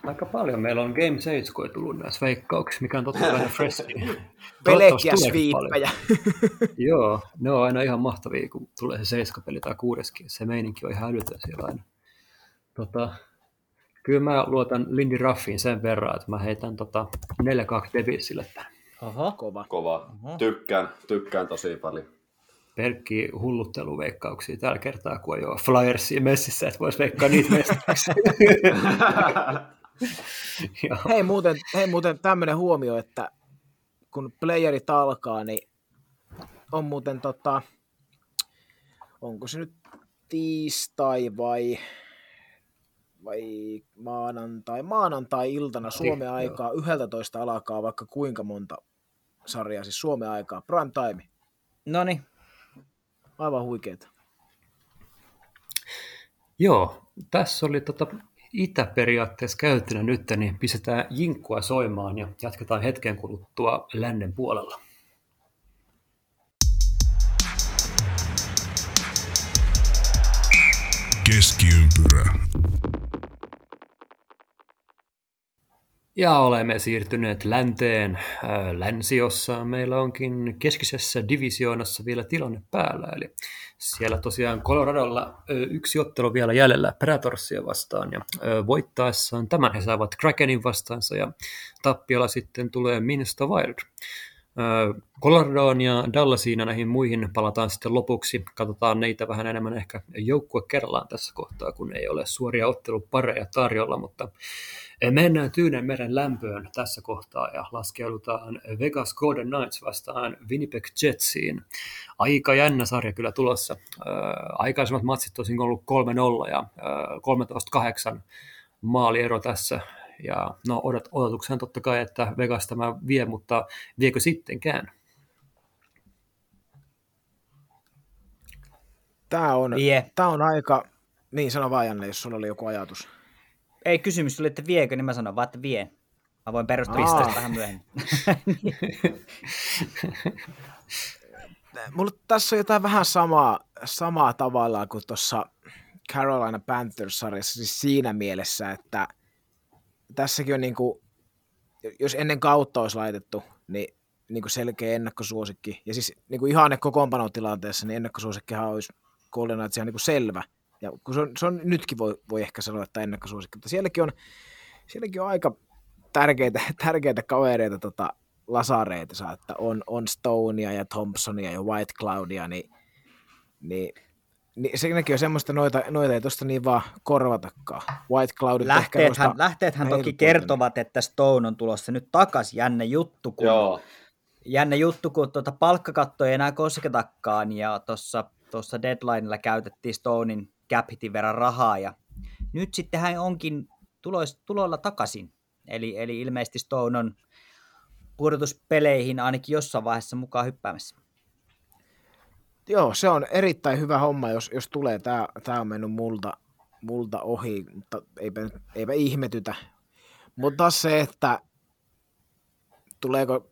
Aika paljon meillä on Game 7 tullut näissä veikkauksissa, mikä on totta aina freshia. Pelekkiä sviippejä. Joo, ne on aina ihan mahtavia, kun tulee se 7 peli tai 6. Se meininki on ihan älytön siellä aina. Kyllä mä luotan Lindy Raffiin sen verran, että mä heitän 4-2 Devilsille tämän. Aha, kova. Aha. Tykkään tosi paljon. Pelkkiä hullutteluveikkauksia tällä kertaa, kun ei ole Flyersia messissä, että voisi veikkaa niitä messissä. Hei muuten tämmöinen huomio, että kun playerit alkaa, niin on muuten onko se nyt tiistai vai maanantai-iltana Suomen aikaa 11 alkaa vaikka kuinka monta sarjaa, siis Suomen aikaa, prime time. Noniin. Aivan huikeeta. Joo, tässä oli itäperiaatteessa käytynä nyt, niin pistetään jinkkua soimaan ja jatketaan hetken kuluttua lännen puolella. Keskiympyrä. Ja olemme siirtyneet länteen. Länsiossa meillä onkin keskisessä divisioonassa vielä tilanne päällä. Eli siellä tosiaan Coloradolla yksi ottelu vielä jäljellä Predatorsia vastaan. Ja voittaessaan tämän he saavat Krakenin vastaansa ja tappiolla sitten tulee Minnesota Wild. Coloradoon ja Dallasiin ja näihin muihin palataan sitten lopuksi. Katsotaan neitä vähän enemmän ehkä joukkue kerrallaan tässä kohtaa, kun ei ole suoria ottelupareja tarjolla, mutta mennään Tyynenmeren lämpöön tässä kohtaa ja laskeudutaan Vegas Golden Knights vastaan Winnipeg Jetsiin. Aika jännä sarja kyllä tulossa. Aikaisemmat matsit on ollut 3-0 ja 13-8 maaliero tässä. Ja no odotuksena totta kai, että Vegas tämä vie, mutta viekö sittenkään? Tämä on aika, niin sano vaan Janne, jos sulla oli joku ajatus. Ei kysymys tuli, että viekö, niin mä sanon vaan, että vie. Mä voin perustaa vähän myöhemmin. Mulla tässä on jotain vähän samaa tavallaan kuin tuossa Carolina Panthers-sarjassa, siis siinä mielessä, että tässäkin on, niin kuin, jos ennen kautta olisi laitettu, niin kuin selkeä ennakkosuosikki. Ja siis niin kuin ihan ne kokoonpanotilanteessa, niin ennakkosuosikkihan olisi Golden Knights ihan niin kuin selvä. Ja kun se on nytkin voi ehkä sanoa, että ennakkosuosikki. Mutta sielläkin on aika tärkeitä kavereita, lasareita saa, että on Stonea ja Thompsonia ja White Cloudia, niin sekin on semmoista, noita ei tuosta niin vaan korvatakaan. White Cloudit lähteethän toki kertovat, että Stone on tulossa nyt takaisin. Jännä juttu, kun palkkakatto ei enää kosketakaan, ja tuossa deadlinella käytettiin Stonein cap hitin verran rahaa, ja nyt sitten hän onkin tuloilla takaisin. Eli ilmeisesti Stone on pudotuspeleihin ainakin jossain vaiheessa mukaan hyppäämässä. Joo, se on erittäin hyvä homma, jos tulee. Tämä on mennyt multa ohi, mutta eipä ihmetytä. Mutta se, että tuleeko,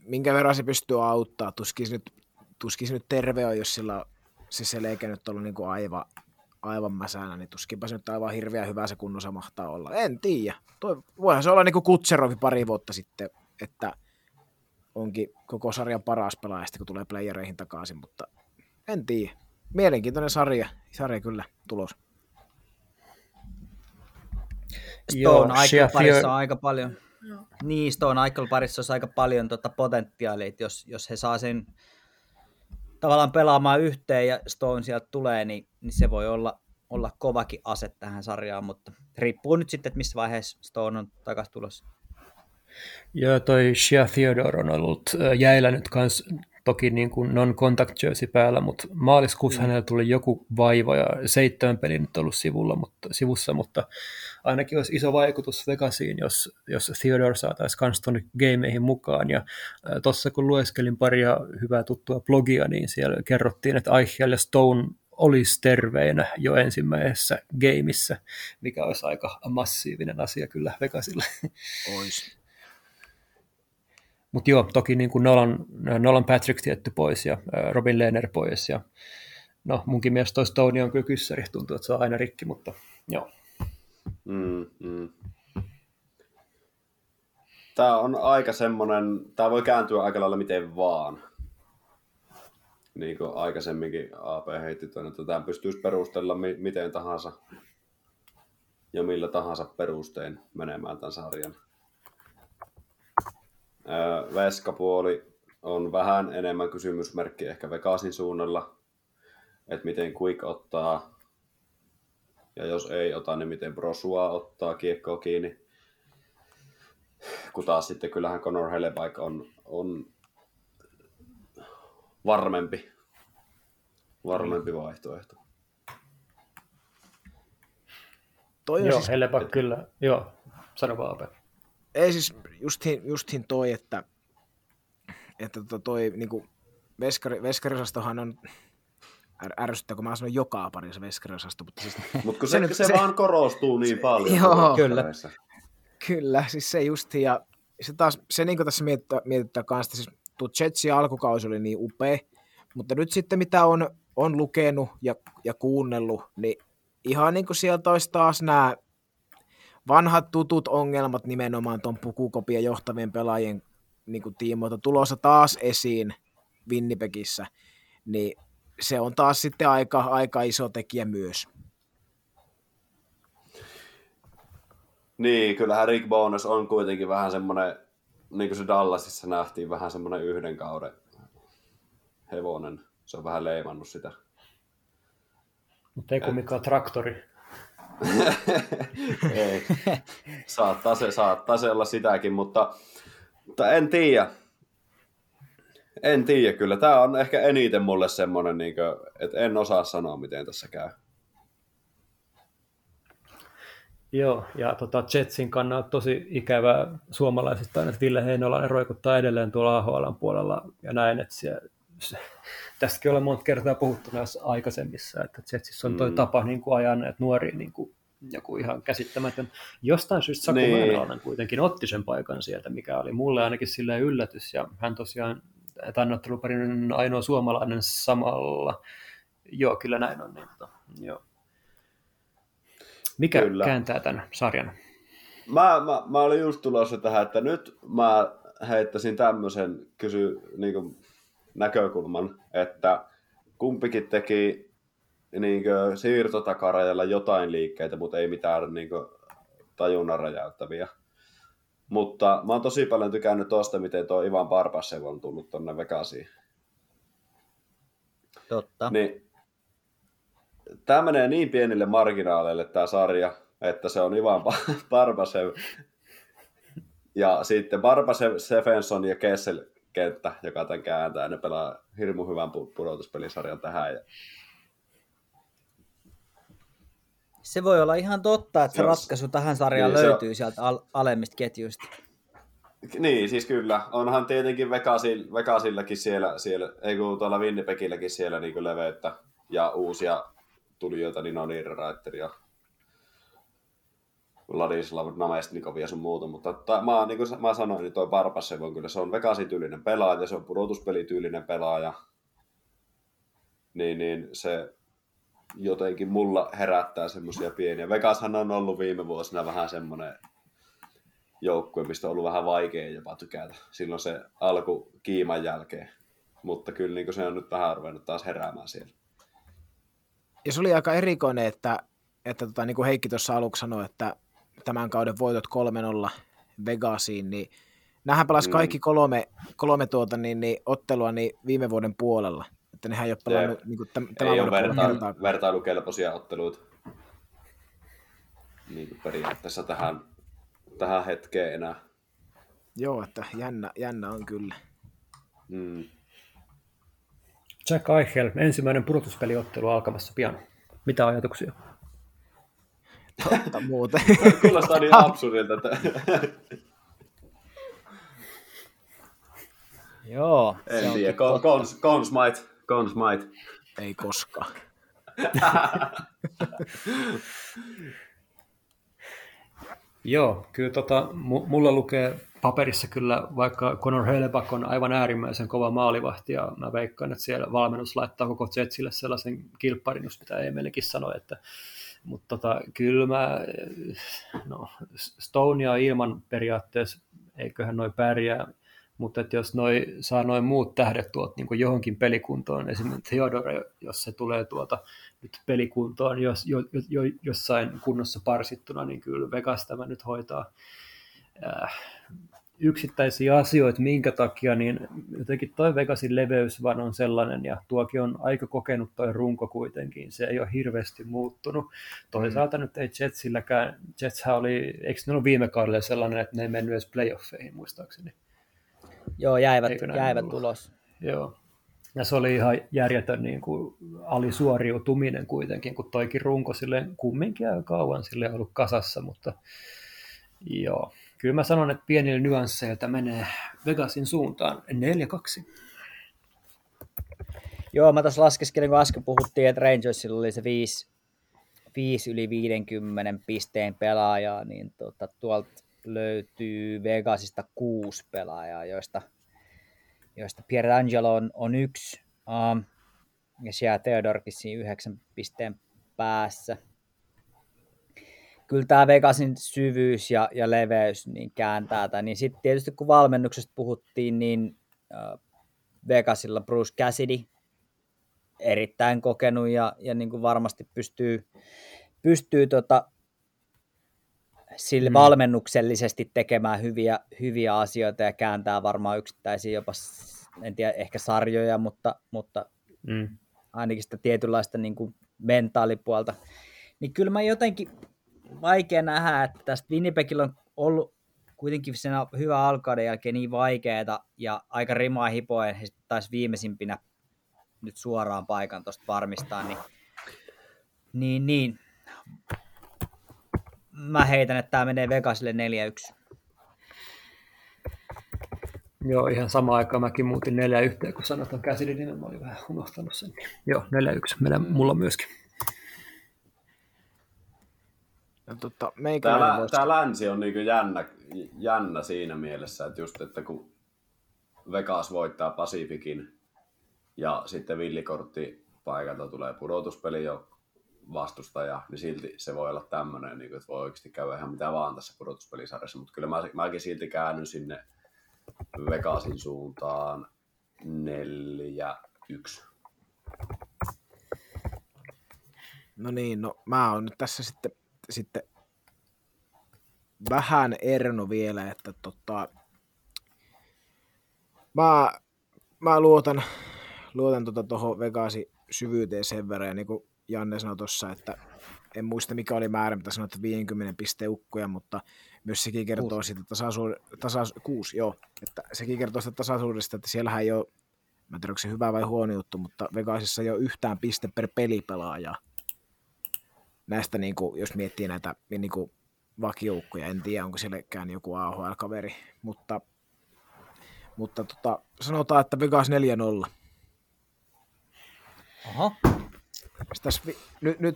minkä verran se pystyy auttaa, tuskin se nyt terve on, jos sillä se selkeä nyt on ollut niin kuin aivan mäsänä, niin tuskinpä se nyt aivan hirveän hyvä se kunnossa mahtaa olla. En tiedä. Voihan se olla niin kuin Kutserovi pari vuotta sitten, että onkin koko sarjan paras pelaaja, kun tulee playereihin takaisin, mutta en tiedä. Mielenkiintoinen sarja kyllä tulos. Stone Eichel parissa on aika paljon potentiaalia, jos he saa sen tavallaan pelaamaan yhteen ja Stone sieltä tulee, niin se voi olla kovakin ase tähän sarjaan, mutta riippuu nyt sitten, että missä vaiheessa Stone on takaisin tulossa. Joo, toi Shea Theodore on ollut jäillä nyt kans, toki niin kuin non-contact jersey päällä, mutta maaliskuussa hänellä tuli joku vaiva ja 7 peli nyt ollut sivussa, mutta ainakin olisi iso vaikutus Vegasiin, jos Theodore saataisiin kans tuonne gameihin mukaan. Ja tuossa kun lueskelin paria hyvää tuttua blogia, niin siellä kerrottiin, että Eichel ja Stone olisi terveinä jo ensimmäisessä gameissa, mikä olisi aika massiivinen asia kyllä Vegasille. Ois. Mutta joo, toki niin kuin Nolan Patrick tietty pois ja Robin Lehner pois. Ja, no, munkin mielestä toi Stone on kyllä kyssäri. Tuntuu, että se on aina rikki, mutta joo. Tämä on aika semmoinen, tämä voi kääntyä aika lailla miten vaan. Niin kuin aikaisemminkin AP heitti tuonne, että tämä pystyisi perustella miten tahansa. ja millä tahansa perustein menemään tämän sarjan. Veskapuoli on vähän enemmän kysymysmerkki ehkä Vegasin suunnalla, että miten Quick ottaa, ja jos ei ota, niin miten Brosua ottaa kiekkoa kiinni. Kun taas sitten kyllähän Connor Hellebuyck on varmempi vaihtoehto. Joo, Hellebuyck kyllä. Joo, sano vaan Ape. Ei siis justiin toi, että toi niinku veskarisastohan on ärsyttää, kun mä sanon joka parissa veskariosasto, mutta siis... Mutta kun se vaan korostuu niin paljon. Joo, kyllä, siis se justiin, ja se taas, se niin kuin tässä mietittää kanssa, siis tuo Jetsin alkukausi oli niin upea, mutta nyt sitten mitä on lukenut ja kuunnellut, niin ihan niin kuin sieltä olisi taas nämä vanhat tutut ongelmat nimenomaan tuon pukukopia johtavien pelaajien niin kuin tiimoilta tulossa taas esiin Winnipegissä, niin se on taas sitten aika iso tekijä myös. Niin, kyllähän Rick Bowness on kuitenkin vähän semmoinen, niin kuin se Dallasissa nähtiin, vähän semmoinen yhden kauden hevonen. Se on vähän leimannut sitä. Mutta ei kumminkaan traktori. Ei, saattaa se olla sitäkin, mutta en tiedä. En tiedä kyllä. Tämä on ehkä eniten mulle semmoinen, niin kuin, että en osaa sanoa, miten tässä käy. Joo, ja Jetsin kannalta tosi ikävää suomalaisista, että Ville Heinolainen roikuttaa edelleen tuolla AHL:n puolella ja näin, että tästäkin ollaan monta kertaa puhuttu näissä aikaisemmissa, että Jetsissä on toi tapa niin kuin ajan, että nuoria niin kuin joku ihan käsittämätön. Jostain syystä Saku Mäyräläinen kuitenkin otti sen paikan sieltä, mikä oli mulle ainakin silleen yllätys, ja hän tosiaan tannotteluparin ainoa suomalainen samalla. Joo, kyllä näin on. Niin, joo. Mikä kyllä kääntää tämän sarjan? Mä olin just tulossa tähän, että nyt mä heittäisin tämmöisen niin kuin näkökulman, että kumpikin teki niin kuin siirtotakarajalla jotain liikkeitä, mutta ei mitään niin kuin tajunnan räjäyttäviä. Mutta mä oon tosi paljon tykännyt tosta, miten tuo Ivan Barbasev on tullut tonne Vegasiin. Totta. Niin, tämä menee niin pienille marginaaleille tämä sarja, että se on Ivan Barbasev. Ja sitten Barbasev, Stephenson ja Kessel kenttä, joka tämän kääntää. Ne pelaa hirmu hyvän pudotuspelisarjan tähän. Se voi olla ihan totta, että se ratkaisu tähän sarjaan niin, löytyy sieltä alemmista ketjuista. Niin, siis kyllä. Onhan tietenkin Vegasillakin siellä ei kun tuolla Winnipegilläkin siellä niin kuin leveyttä ja uusia tulijoita, niin on Iira Raitteri ja Ladislav Namestnikov ja sun muuta, mutta niin kuin mä sanoin, niin toi Barbasev on kyllä, se on Vegasin-tyylinen pelaaja, se on pudotuspelityylinen pelaaja, niin se jotenkin mulla herättää semmoisia pieniä. Vegashan on ollut viime vuosina vähän semmoinen joukkue, mistä on ollut vähän vaikea jopa tykätä. Silloin se alku kiiman jälkeen, mutta kyllä niin se on nyt vähän ruvennut taas heräämään siellä. Ja se oli aika erikoinen, että niin kuin Heikki tuossa aluksi sanoi, että tämän kauden voitot 3-0 Vegasiin, niin nämähän pelasi kaikki kolme niin ottelua niin viime vuoden puolella. Että nehän ei ole pelannut niin tämän vuoden puolella. Vertailukelpoisia otteluita niin periaatteessa tähän hetkeen enää. Joo, että jännä on kyllä. Jack Eichel, ensimmäinen pudotuspeliottelu alkamassa pian. Mitä ajatuksia? Totta muuten. Kuulostaa niin absurdilta. Joo. En tiedä, Consmite. Ei koskaan. Joo, kyllä mulla lukee paperissa kyllä, vaikka Connor Hellebuyck on aivan äärimmäisen kova maalivahti, ja mä veikkaan, että siellä valmennus laittaa koko Jetsille sellaisen kilpparin, just mitä Emelikin sanoi, että mutta kyllä mä, Stonea ilman periaatteessa, eiköhän noi pärjää, Mutta että jos noi saa noin muut tähdet tuot niin kuin johonkin pelikuntoon, esimerkiksi Theodore, jos se tulee tuota nyt pelikuntoon jossain kunnossa parsittuna, niin kyllä Vegas tämä nyt hoitaa. Yksittäisiä asioita, minkä takia, niin jotenkin toi Vegasin leveys vaan on sellainen, ja tuokin on aika kokenut toi runko kuitenkin, se ei ole hirveästi muuttunut. Toisaalta nyt ei Jetsilläkään, Jetshän oli, eikö ne ollut viime kaudella sellainen, että ne ei mennyt edes playoffeihin muistaakseni? Joo, jäivät ulos. Joo, ja se oli ihan järjetön niin kuin alisuoriutuminen kuitenkin, kun toikin runko silleen kumminkin aika kauan silleen ollut kasassa, mutta joo. Kyllä mä sanon, että pienillä nyansseilta menee Vegasin suuntaan 4-2. Joo, mä tuossa laskeskelin, kun äsken puhuttiin, että Rangersilla oli se 5 yli 50 pisteen pelaajaa, niin tuolta löytyy Vegasista 6 pelaajaa, joista Pierangelo on yksi, ja Shea Theodorekin siinä 9 pisteen päässä. Kyllä tämä Vegasin syvyys ja leveys niin kääntää tämän. Niin sitten tietysti kun valmennuksesta puhuttiin, niin Vegasilla Bruce Cassidy erittäin kokenut ja niin kuin varmasti pystyy sille valmennuksellisesti tekemään hyviä asioita ja kääntää varmaan yksittäisiä jopa, en tiedä, ehkä sarjoja, mutta ainakin sitä tietynlaista niin kuin mentaalipuolta. Niin kyllä mä jotenkin vaikea nähdä, että tästä Winnipegillä on ollut kuitenkin sen hyvän alkauden jälkeen niin vaikeaa ja aika rimaa hipoen, he taisi viimeisimpinä nyt suoraan paikan tuosta varmistaa, niin. Mä heitän, että tää menee Vegasille 4-1. Joo, ihan samaan aikaan mäkin muutin 4-1, kun sanotaan käsille, niin mä olin vähän unohtanut sen. Joo, 4-1, mulla myöskin. Tämä länsi on niin jännä siinä mielessä, että just että kun Vegas voittaa Pasifikin ja sitten villikortti paikalta tulee pudotuspeli jo vastustaja, niin silti se voi olla tämmöinen, niin että voi oikeasti käydä ihan mitä vaan tässä pudotuspelisarjassa, mutta kyllä mäkin silti käännyn sinne Vegasin suuntaan 4-1. No niin, mä oon nyt tässä sitten vähän erno vielä, että mä luotan tuohon Vegasin syvyyteen sen verran, ja niin kuin Janne sanoi tuossa, että en muista mikä oli määrä, mitä sanoit, että 50 pisteen ukkoja, mutta myös sekin kertoo siitä tasaisuudesta, että siellähän ei ole, mä en tiedä, onko se hyvä vai huono juttu, mutta Vegasissa ei ole yhtään piste per pelipelaajaa. Näistä, niin kuin, jos miettii näitä niin kuin vakijoukkoja, en tiedä, onko sielläkään joku AHL-kaveri, mutta sanotaan, että Vegas 4-0. Oho.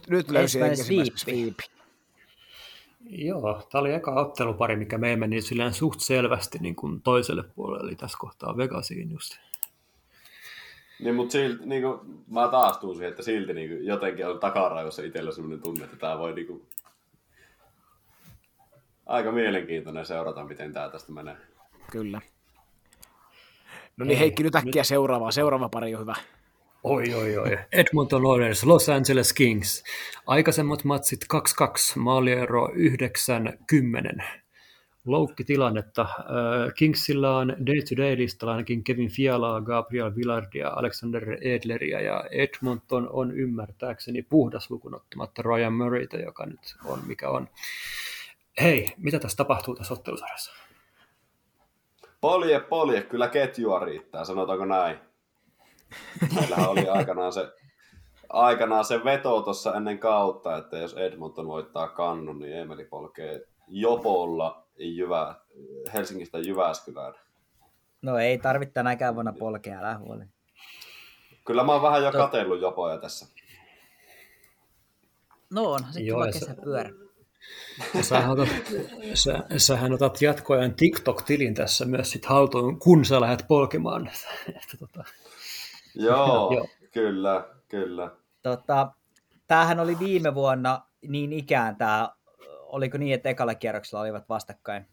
Nyt löysin ensimmäisen sviipin. Joo, tämä oli eka ottelupari, mikä me ei meni silleen suht selvästi niin kuin toiselle puolelle, eli tässä kohtaa Vegasiin just. Niin, mutta silti, niin kuin, mä taas tuun siihen, että silti niin kuin, jotenkin on takaraivossa itsellä sellainen tunne, että tämä voi niin kuin, aika mielenkiintoinen seurata, miten tämä tästä menee. Kyllä. No niin, Heikki, nyt äkkiä seuraava pari on hyvä. Oi. Edmonton Oilers, Los Angeles Kings. Aikaisemmat matsit 2-2, maaliero 9-10. Loukkitilannetta. Kingsillä on day-to-day-listalla ainakin Kevin Fialaa, Gabriel Villardia, Alexander Edleria ja Edmonton on ymmärtääkseni puhdas lukunottamatta Ryan Murrayta, joka nyt on mikä on. Hei, mitä tässä tapahtuu tässä ottelusarjassa? Polje, kyllä ketjua riittää, sanotaanko näin. Meillähän oli aikanaan se veto tuossa ennen kautta, että jos Edmonton voittaa kannun, niin Emeli polkee Jopolla Helsingistä Jyväskylään. No ei tarvitse tänäkään vuonna polkea, älä huoli. Kyllä mä oon vähän jo katsellut Jopoja tässä. No onhan se kiva kesäpyörä. Sähän otat jatkoajan TikTok-tilin tässä myös sit haltuun, kun sä lähdet polkemaan. Joo, kyllä. Tämähän oli viime vuonna niin ikään tämä. Oliko niin, että ekalla kierroksella olivat vastakkain?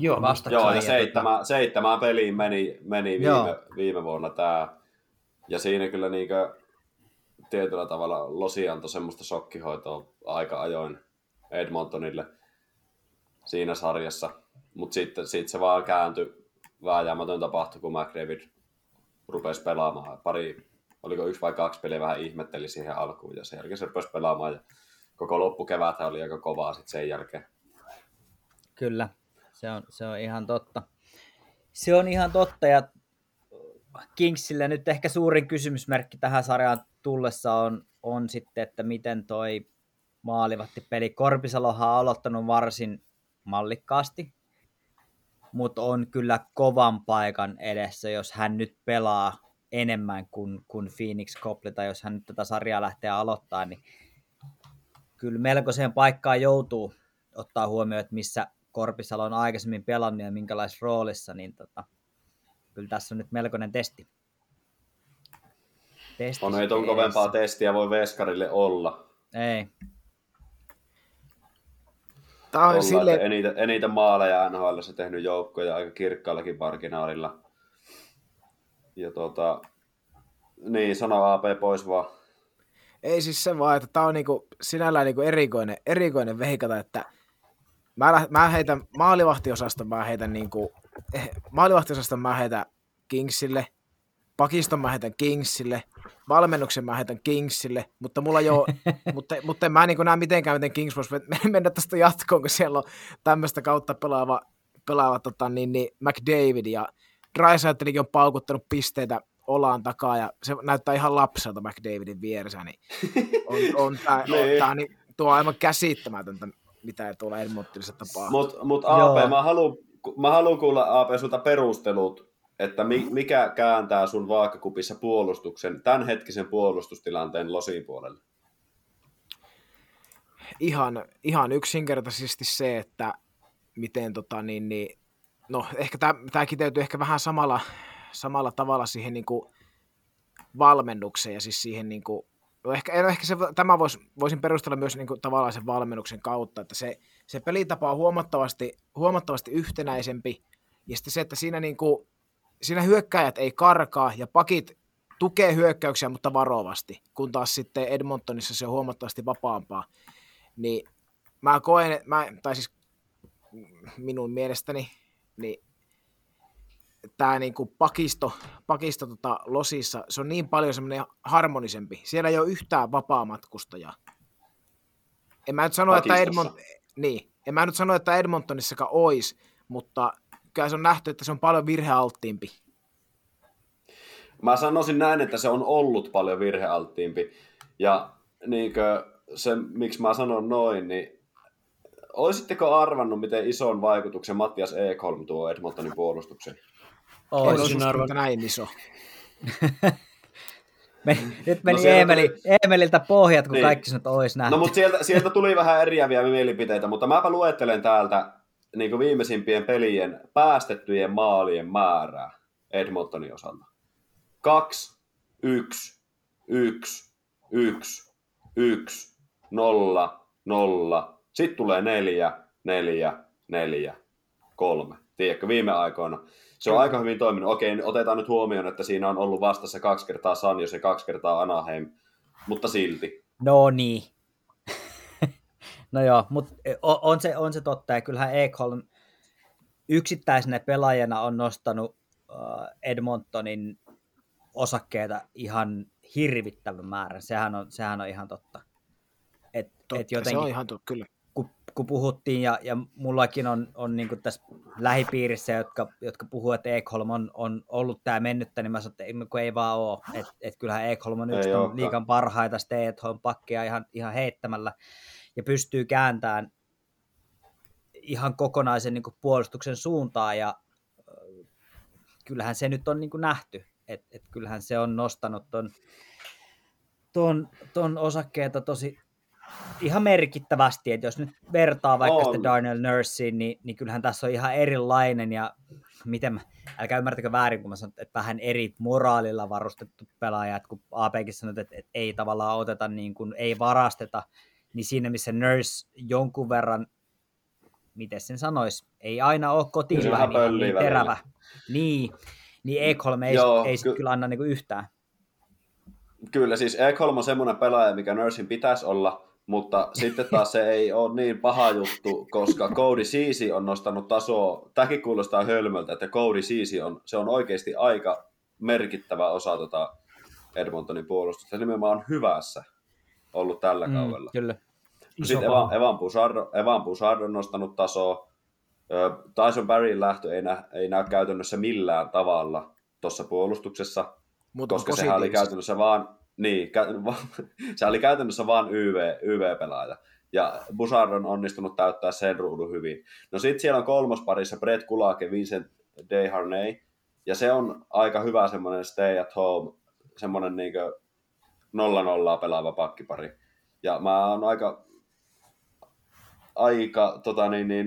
Joo, joo, ja 7 peliin meni viime vuonna tämä. Ja siinä kyllä niinkö tietyllä tavalla Losi antoi semmoista shokkihoitoa aika ajoin Edmontonille siinä sarjassa. Mutta sitten se vaan kääntyi, vääjäämätön tapahtui, kun McDavid rupesi pelaamaan. Oliko 1 vai 2 peliä vähän ihmetteli siihen alkuun ja sen jälkeen se rupesi pelaamaan. Ja koko loppukeväthän oli aika kovaa sitten sen jälkeen. Kyllä, se on ihan totta. Se on ihan totta ja Kingsille nyt ehkä suurin kysymysmerkki tähän sarjaan tullessa on sitten, että miten toi maalivahtipeli. Korpisalohan on aloittanut varsin mallikkaasti, mutta on kyllä kovan paikan edessä, jos hän nyt pelaa enemmän kuin Phoenix Copley, tai jos hän nyt tätä sarjaa lähtee aloittaa, niin kyllä melkoiseen paikkaan joutuu ottaa huomioon, että missä Korpisalo on aikaisemmin pelannut ja minkälaisessa roolissa, niin kyllä tässä on nyt melkoinen testi. On, ei tuon kovempaa testiä voi Veskarille olla. Ei. Tämä on silleen... eniten maaleja NHL:ssä tehnyt joukkoja aika kirkkaallakin marginaalilla. Ja niin, sano AP pois vaan. Ei siis se vaan, että tämä on niinku sinällään niinku erikoinen veikata, että mä heitän maalivahtiosaston, mä heitän Kingsille, pakiston mä heitän Kingsille, valmennuksen mä heitän Kingsille, mutta mulla jo, mutta en mä niinku näe miten Kings voisi mennä tästä jatkoon, kun siellä on tämmöistä kautta pelaava McDavid ja Draisaitlikin on paukuttanut pisteitä olaan takaa ja se näyttää ihan lapselta McDavidin vieressä, niin on tää niin tuo aivan käsittämätöntä, mitä ei tuolla Edmontonissa tapahtuu. Mut AP, mä haluan kuulla AP sulta perustelut, että mikä kääntää sun vaakakupissa puolustuksen, tämänhetkisen puolustustilanteen Losin puolelle? Ihan yksinkertaisesti se, että miten no, ehkä tämä kiteytyy ehkä vähän samalla tavalla siihen niinku valmennukseen ja siis siihen niinku, no ehkä se, tämä voisin perustella myös niinku tavallaan sen valmennuksen kautta, että se pelitapa on huomattavasti yhtenäisempi ja sitten se, että siinä hyökkääjät ei karkaa ja pakit tukee hyökkäyksiä, mutta varovasti, kun taas sitten Edmontonissa se on huomattavasti vapaampaa, niin mä koen, tai siis minun mielestäni, niin tämä niinku pakisto Losissa, se on niin paljon semmoinen harmonisempi. Siellä ei ole yhtään vapaamatkustajaa. En mä nyt sano, että Edmontonissakaan olisi, mutta kyllä se on nähty, että se on paljon virhealttiimpi. Mä sanoisin näin, että se on ollut paljon virhealttiimpi. Ja niinkö se, miksi mä sanon noin, niin olisitteko arvannut, miten ison vaikutuksen Mattias Ekholm tuo Edmontonin puolustukseen? Olisin arvannut näin iso. Nyt meni Eemeliltä pohjat, kun niin. Kaikki sanot olisi nähnyt. No, mutta sieltä tuli vähän eriäviä mielipiteitä, mutta mäpä luettelen täältä niin viimeisimpien pelien päästettyjen maalien määrää Edmontonin osalta. 2, 1, 1, 1, 0, 0. Sitten tulee 4, 4, 4, 3. Tiedätkö, viime aikoina. Se on aika hyvin toiminut. Okei, otetaan nyt huomioon, että siinä on ollut vastassa 2 kertaa Sanjos ja 2 kertaa Anaheim, mutta silti. No niin. No joo, mutta on se totta. Ja kyllähän Ekholm yksittäisenä pelaajana on nostanut Edmontonin osakkeita ihan hirvittävän määrän. Sehän on ihan totta. Totta, jotenkin, se on ihan totta, kyllä. Kun puhuttiin, ja mullakin on niin kuin tässä lähipiirissä, jotka puhuu, että Ekholm on ollut tämä mennyttä, niin mä sanoin, että ei vaan ole. Että kyllähän Ekholm on yksi liigan parhaita stay-at-home-pakkeja ihan heittämällä, ja pystyy kääntämään ihan kokonaisen niin kuin puolustuksen suuntaan, ja kyllähän se nyt on niin kuin nähty. Että kyllähän se on nostanut ton osakkeita tosi... Ihan merkittävästi, että jos nyt vertaa vaikka sitä Darnell Nurseen, niin kyllähän tässä on ihan erilainen ja älkää ymmärtäkö väärin, kun mä sanon, että vähän eri moraalilla varustettu pelaaja, että kun APkin sanot, että ei tavallaan oteta, niin kuin, ei varasteta, niin siinä missä Nurse jonkun verran miten sen sanoisi, ei aina ole kotiinpäin niin terävä. Niin Ekholm ei sitten kyllä anna niinku yhtään. Kyllä, siis Ekholm on semmoinen pelaaja, mikä Nursin pitäisi olla, mutta sitten taas se ei ole niin paha juttu, koska Cody Ceci on nostanut tasoa, tämäkin kuulostaa hölmöltä, että Cody Ceci se on oikeasti aika merkittävä osa Edmontonin puolustusta, ja nimenomaan hyvässä ollut tällä kaudella. Kyllä. Sitten Evan Bouchard on nostanut tasoa. Tyson Barryn lähtö ei näy käytännössä millään tavalla tuossa puolustuksessa, mutta koska sehän oli käytännössä vaan YV-pelaaja. Ja Bouchard on onnistunut täyttää sen ruudun hyvin. No sitten siellä on kolmosparissa Brett Kulak ja Vincent Deharnay, ja se on aika hyvä semmoinen stay at home, semmoinen niin kuin 0-0 pelaava pakkipari. Ja mä oon aika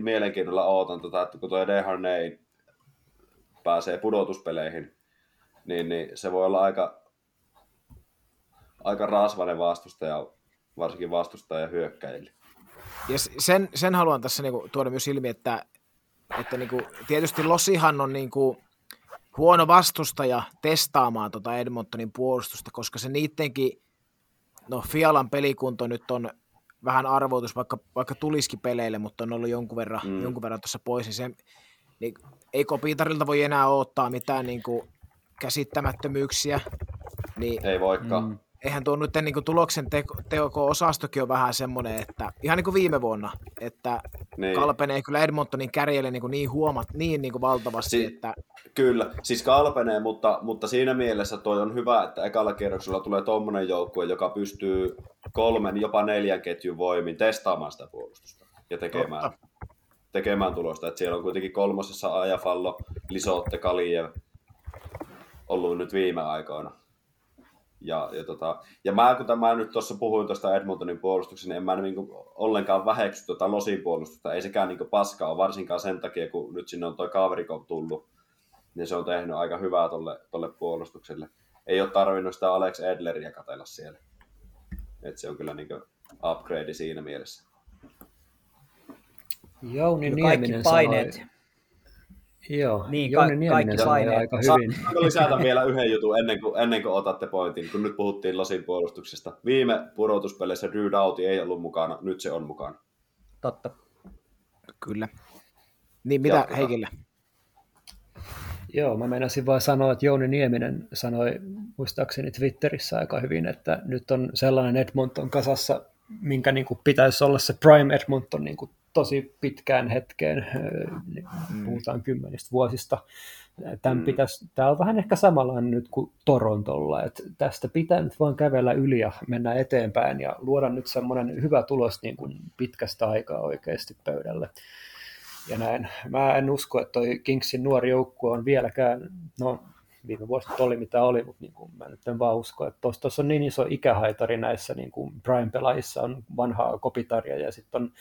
mielenkiinnolla ootan että kun toi Deharnay pääsee pudotuspeleihin, niin se voi olla aika rasvainen vastustaja, varsinkin vastustaja hyökkäjille. Ja sen haluan tässä niinku tuoda myös ilmi, että niinku, tietysti Losihan on niinku huono vastustaja testaamaan tuota Edmontonin puolustusta, koska se niittenkin, Fialan pelikunto nyt on vähän arvoitus, vaikka tulisikin peleille, mutta on ollut jonkun verran tuossa pois. Niin ei Pietarilta voi enää odottaa mitään niin kuin käsittämättömyyksiä. Niin, ei voikaan. Eihän tuo nyt niin kuin tuloksen teko-osastokin on vähän semmoinen, että ihan niin kuin viime vuonna, että niin kalpenee kyllä Edmontonin kärjelle niin kuin valtavasti. Että... Kyllä, siis kalpenee, mutta siinä mielessä toi on hyvä, että ekalla kierroksella tulee tommonen joukkue, joka pystyy 3, jopa 4 ketjun voimin testaamaan sitä puolustusta ja tekemään tulosta. Että siellä on kuitenkin kolmosessa Ajafallo, Lisotte, Kaliev ollut nyt viime aikoina. Ja mä nyt tuossa puhuin tuosta Edmontonin puolustuksesta, niin en mä niinku ollenkaan väheksy tuota Losin puolustusta. Ei sekään niinku paskaa ole, varsinkaan sen takia, kun nyt sinne on toi Kaverikov tullut, niin se on tehnyt aika hyvää tolle puolustukselle. Ei ole tarvinnut sitä Alex Edleriä katella siellä. Et se on kyllä niinku upgrade siinä mielessä. Jouni Nieminen sanoi. Joo, niin, kaikki sanoi aika hyvin. Saanko lisätä vielä yhden jutun ennen kuin otatte pointin, kun nyt puhuttiin Losin puolustuksesta. Viime pudotuspeleissä Drew Doughty ei ollut mukana, nyt se on mukana. Totta. Kyllä. Niin, mitä jatketaan Heikillä? Joo, mä meinasin vain sanoa, että Jouni Nieminen sanoi muistaakseni Twitterissä aika hyvin, että nyt on sellainen Edmonton kasassa, minkä niin kuin pitäisi olla se Prime Edmonton niin kuin tosi pitkään hetkeen, puhutaan 10 vuosista. Tämä on vähän ehkä samanlainen nyt kuin Torontolla, että tästä pitää nyt vaan kävellä yli ja mennä eteenpäin ja luoda nyt semmoinen hyvä tulos niin kuin pitkästä aikaa oikeasti pöydälle. Ja näin. Mä en usko, että toi Kingsin nuori joukkue on vieläkään, viime vuosi oli mitä oli, mutta niin kuin mä nyt en vaan usko, että tuossa on niin iso ikähaitari näissä niin kuin Prime-pelaajissa, on vanhaa Kopitarja ja sitten on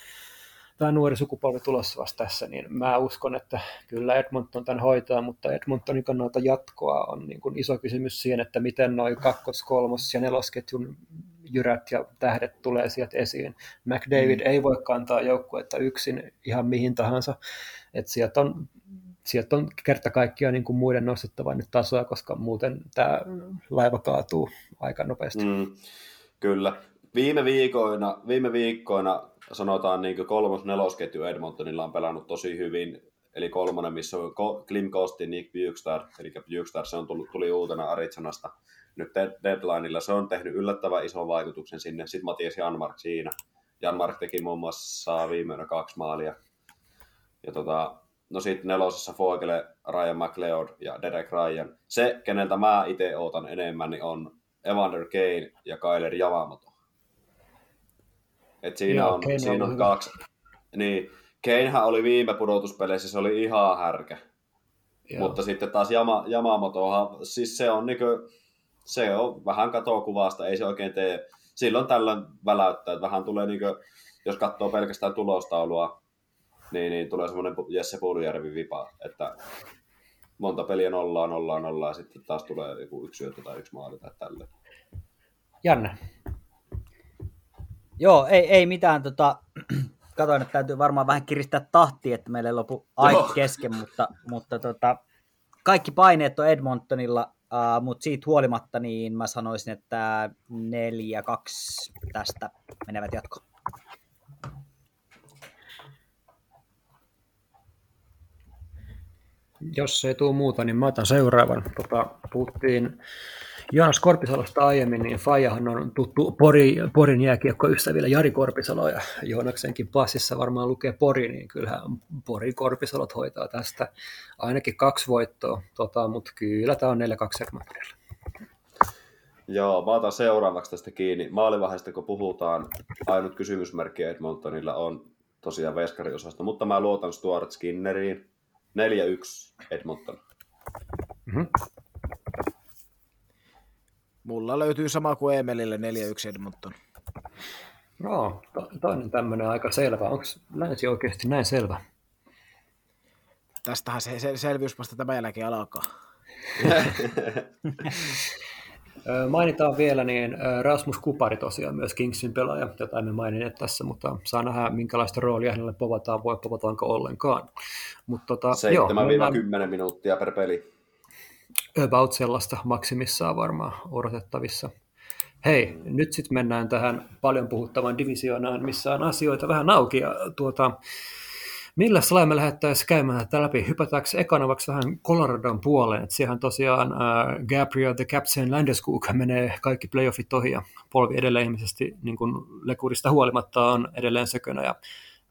tämä nuori sukupolvi tulossa vasta tässä, niin mä uskon, että kyllä Edmonton tämän hoitaa, mutta Edmontonin kannalta jatkoa on niin kuin iso kysymys siihen, että miten noi 2-, 3- ja 4-ketjun jyrät ja tähdet tulee sieltä esiin. McDavid ei voi kantaa joukkuetta yksin ihan mihin tahansa, että sieltä on kerta kaikkiaan niin kuin muiden nostettava nyt tasoa, koska muuten tämä laiva kaatuu aika nopeasti. Kyllä. Viime viikkoina sanotaan niin kuin 3-4-ketju Edmontonilla on pelannut tosi hyvin, eli 3, missä on Klim Kosti, Nick Bjugstad, eli Bjugstad se on tuli uutena Arizonasta nyt deadlineilla, se on tehnyt yllättävän ison vaikutuksen sinne, sitten Matias Janmark siinä, Janmark teki muun muassa viimeinä 2 maalia, ja sitten 4:ssä Foegele, Ryan McLeod ja Derek Ryan, se keneltä mä itse ootan enemmän, niin on Evander Kane ja Kyler Yamamoto. Et siinä joo, on 2. Niin, Kanehän oli viime pudotuspeleissä, se oli ihan härkä. Joo. Mutta sitten taas Yamamotohan, siis se on vähän katokuvasta, ei se oikein tee. Silloin tällöin väläyttää, että vähän tulee, jos katsoo pelkästään tulostaulua, niin tulee semmoinen Jesse Puljujärvi vipa, että monta peliä 0-0-0 ja sitten taas tulee joku 1 syöttö tai 1 maali tai tälle. Janne. Joo, ei mitään Katoin, että täytyy varmaan vähän kiristää tahtia, että meillä ei lopu aika kesken, mutta kaikki paineet on Edmontonilla, mutta siitä huolimatta niin mä sanoisin, että 4-2 tästä menevät jatkoon. Jos ei tule muuta, niin mä otan seuraavan. Puhuttiin Joonas Korpisalosta aiemmin, niin Fajahan on tuttu Porin jääkiekkoystävillä Jari Korpisalo, ja Joonaksenkin passissa varmaan lukee Pori, niin kyllähän Porin Korpisalot hoitaa tästä ainakin 2 voittoa, mutta kyllä tämä on 4-2 segmentillä. Joo, mä otan seuraavaksi tästä kiinni. Maalivahdista kun puhutaan, ainut kysymysmerkki Edmontonilla on tosiaan veskariosasta, mutta mä luotan Stuart Skinneriin. 4-1 Edmonton. Mm-hmm. Mulla löytyy sama kuin Emelille, 4-1 Edmonton. No, toinen tämmöinen aika selvä. Onko länsi oikeasti näin selvä? Tästähän se selvyys vasta tämän jälkeen alkaa. Mainitaan vielä niin Rasmus Kupari tosiaan myös Kingsin pelaaja, jota emme maininneet tässä, mutta saa nähdä minkälaista roolia hänelle povataan, voi povataanko ollenkaan. 7-10 minuuttia per peli. About sellaista maksimissaan varmaan odotettavissa. Hei, nyt sitten mennään tähän paljon puhuttavan divisioonaan, missä on asioita vähän auki ja millä lailla me lähdettäisiin käymään tätä läpi? Hypätäänkö ekanavaksi vähän Coloradon puoleen? Siihen tosiaan Gabriel the Captain Landeskog menee kaikki playoffit ohi ja polvi edelleen ihmisesti niin kuin lekurista huolimatta on edelleen sekönä. Ja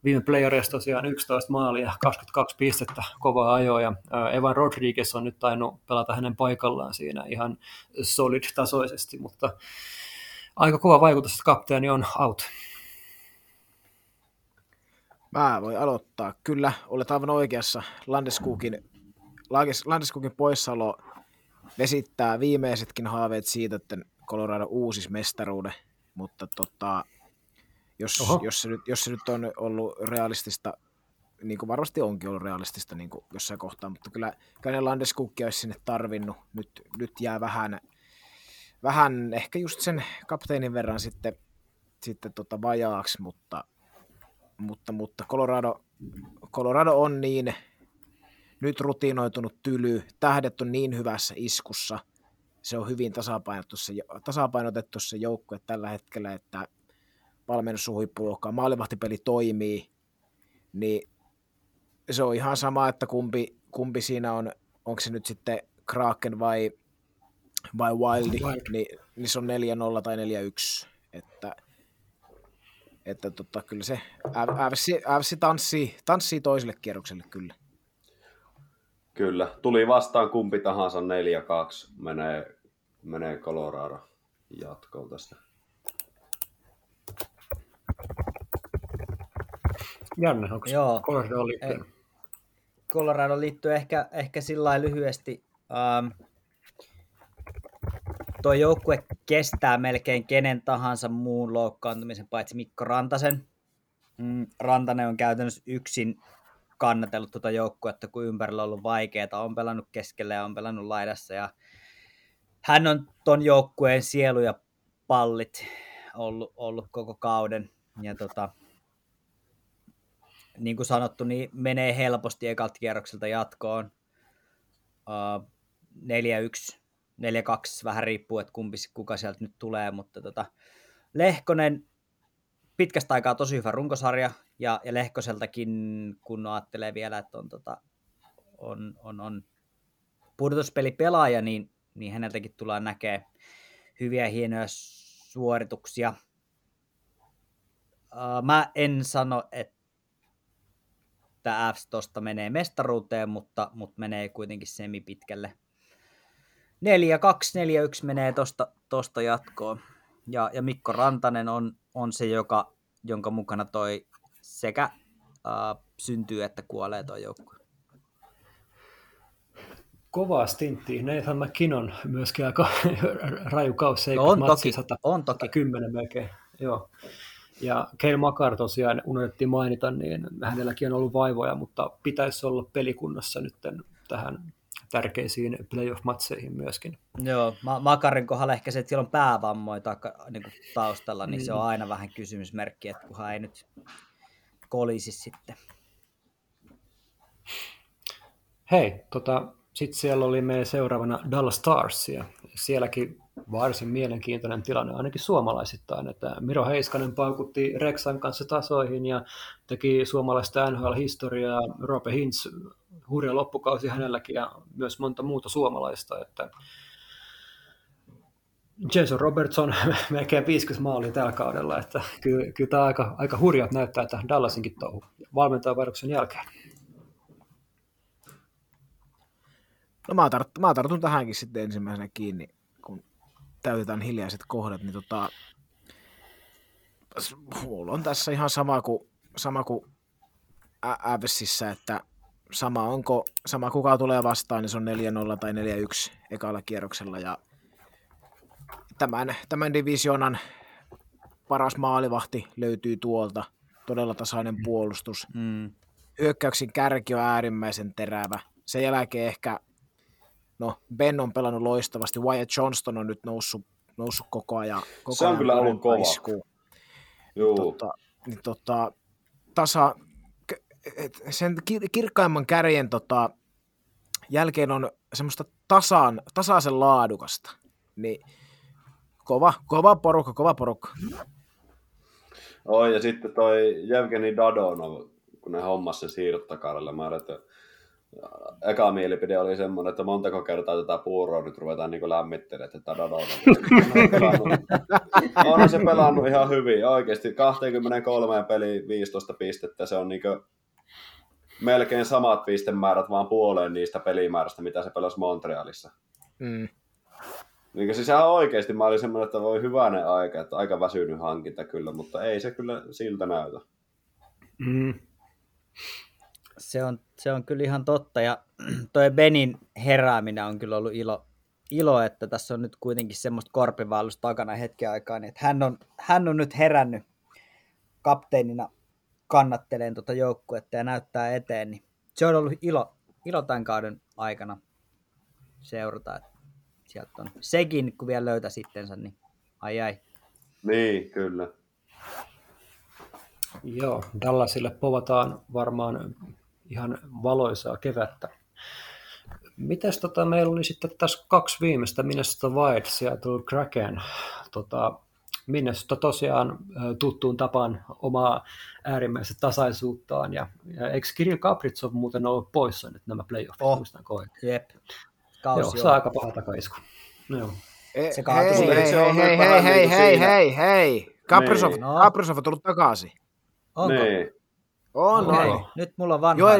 viime playereissa tosiaan 11 maalia, 22 pistettä, kovaa ajoa. Ja Evan Rodriguez on nyt tainnut pelata hänen paikallaan siinä ihan solid-tasoisesti, mutta aika kova vaikutus, että kapteeni on out. Mä voin aloittaa. Kyllä, olet aivan oikeassa. Landeskogin poissaolo vesittää viimeisetkin haaveet siitä, että Colorado uusis mestaruuden, mutta jos se nyt on ollut realistista, niin kuin varmasti onkin ollut realistista niin kuin jossain kohtaa, mutta kyllä Landeskogia olisi sinne tarvinnut. Nyt jää vähän ehkä just sen kapteenin verran sitten vajaaksi, mutta Colorado on niin nyt rutiinoitunut tyly, tähdet on niin hyvässä iskussa, se on hyvin tasapainotettu se joukkue tällä hetkellä, että valmennushuippuluokkaa, maalivahtipeli toimii, niin se on ihan sama, että kumpi siinä on, onko se nyt sitten Kraken vai Wild. Niin se on 4-0 tai 4-1, että kyllä se FC tanssii toiselle kierrokselle kyllä. Kyllä, tuli vastaan kumpi tahansa 4-2 menee Colorado jatkoon tästä. Janne, onko Colorado liittyy? Colorado liittyy ehkä sillain lyhyesti. Tuo joukkue kestää melkein kenen tahansa muun loukkaantumisen, paitsi Mikko Rantasen. Rantanen on käytännössä yksin kannatellut tuota joukkuetta, kun ympärillä on ollut vaikeaa. On pelannut keskellä ja on pelannut laidassa. Ja hän on ton joukkueen sielu ja pallit ollut koko kauden. Ja niin kuin sanottu, niin menee helposti ekalta kierrokselta jatkoon. 4-1. 4-2, vähän riippuu, että kuka sieltä nyt tulee, mutta Lehkonen, pitkästä aikaa tosi hyvä runkosarja, ja Lehkoseltakin, kun ajattelee vielä, että on pudotuspelipelaaja, niin häneltäkin tullaan näkemään hyviä, hienoja suorituksia. Mä en sano, että Fs tosta menee mestaruuteen, mutta menee kuitenkin semipitkälle. 4-2, 4-1 menee tosta jatkoon. Ja Mikko Rantanen on se, jonka mukana toi sekä syntyy että kuolee toi joukkue. Kovaa stinttiä. Nathan McKinnon myöskin aika raju kausi. No on toki 10 melkein. Joo. Ja Cale Makar tosiaan unohdettiin mainita, niin hänelläkin on ollut vaivoja, mutta pitäisi olla pelikunnassa nyt tähän tärkeisiin playoff-matseihin myöskin. Joo, Makarin kohdalla ehkä se, että siellä on päävammoja taustalla, niin se on aina vähän kysymysmerkki, että kunhan ei nyt kolisi sitten. Hei, sitten siellä oli meidän seuraavana Dallas Stars, ja sielläkin varsin mielenkiintoinen tilanne, ainakin suomalaisittain. Että Miro Heiskanen paukutti Reksan kanssa tasoihin ja teki suomalaista NHL-historiaa. Roope Hintz, hurja loppukausi hänelläkin ja myös monta muuta suomalaista. Että Jason Robertson melkein 50 maalia tällä kaudella. Että kyllä tämä aika hurjat näyttää, että Dallasinkin touhu valmentajavaihdoksen jälkeen. No mä tartun tähänkin sitten ensimmäisenä kiinni, kun täytetään hiljaiset kohdat, niin huolo on tässä ihan sama kuin Ävessissä, että sama kuka tulee vastaan, niin se on 4-0 tai 4-1 ekalla kierroksella, ja tämän divisioonan paras maalivahti löytyy tuolta, todella tasainen puolustus. Hyökkäyksen kärki on äärimmäisen terävä. Sen jälkeen ehkä Ben on pelannut loistavasti, Wyatt Johnston on nyt noussut koko ajan. Se on kyllä ollut kova. Sen kirkkaimman kärjen jälkeen on semmoista tasaisen laadukasta. Niin, kova porukka. Ja sitten toi Jevgeni Dadonov, kun ne hommas sen siirtokaudella, mä ajattelin, eka mielipide oli semmoinen, että montako kertaa tätä puuroa nyt ruvetaan niin lämmittelemään tätä Dadonova. On se pelannut ihan hyvin, oikeasti 23 peliä 15 pistettä, se on niin melkein samat pistemäärät, vaan puoleen niistä pelimäärästä, mitä se pelasi Montrealissa. Niin siis ihan oikeasti mä olin semmoinen, että voi hyvänen aika, että aika väsynyt hankinta kyllä, mutta ei se kyllä siltä näytä. Se on kyllä ihan totta, ja toi Benin herääminen on kyllä ollut ilo, että tässä on nyt kuitenkin semmoista korpivaellusta takana hetken aikaa, niin että hän on nyt herännyt kapteenina kannatteleen tuota joukkuetta ja näyttää eteen, niin se on ollut ilo tämän kauden aikana seurata, että sieltä on sekin, kun vielä löytää sittensä, niin ai. Niin, kyllä. Joo, Dallasille povataan varmaan ihan valoisaa kevättä. Mitäs meillä oli sitten tässä kaksi viimeistä, Minnesota Wild, Seattle Kraken. Minnesota tosiaan tuttuun tapaan omaa äärimmäistä tasaisuuttaan, ja eikö Kirill Kaprizov muuten ollut poissa nyt nämä playoffit? Jep. Joo, saa aika paha takaisku. Joo. Hei! Kaprizov on tullut takaisin. Onko? Niin. On. Nyt mulla on vanhaa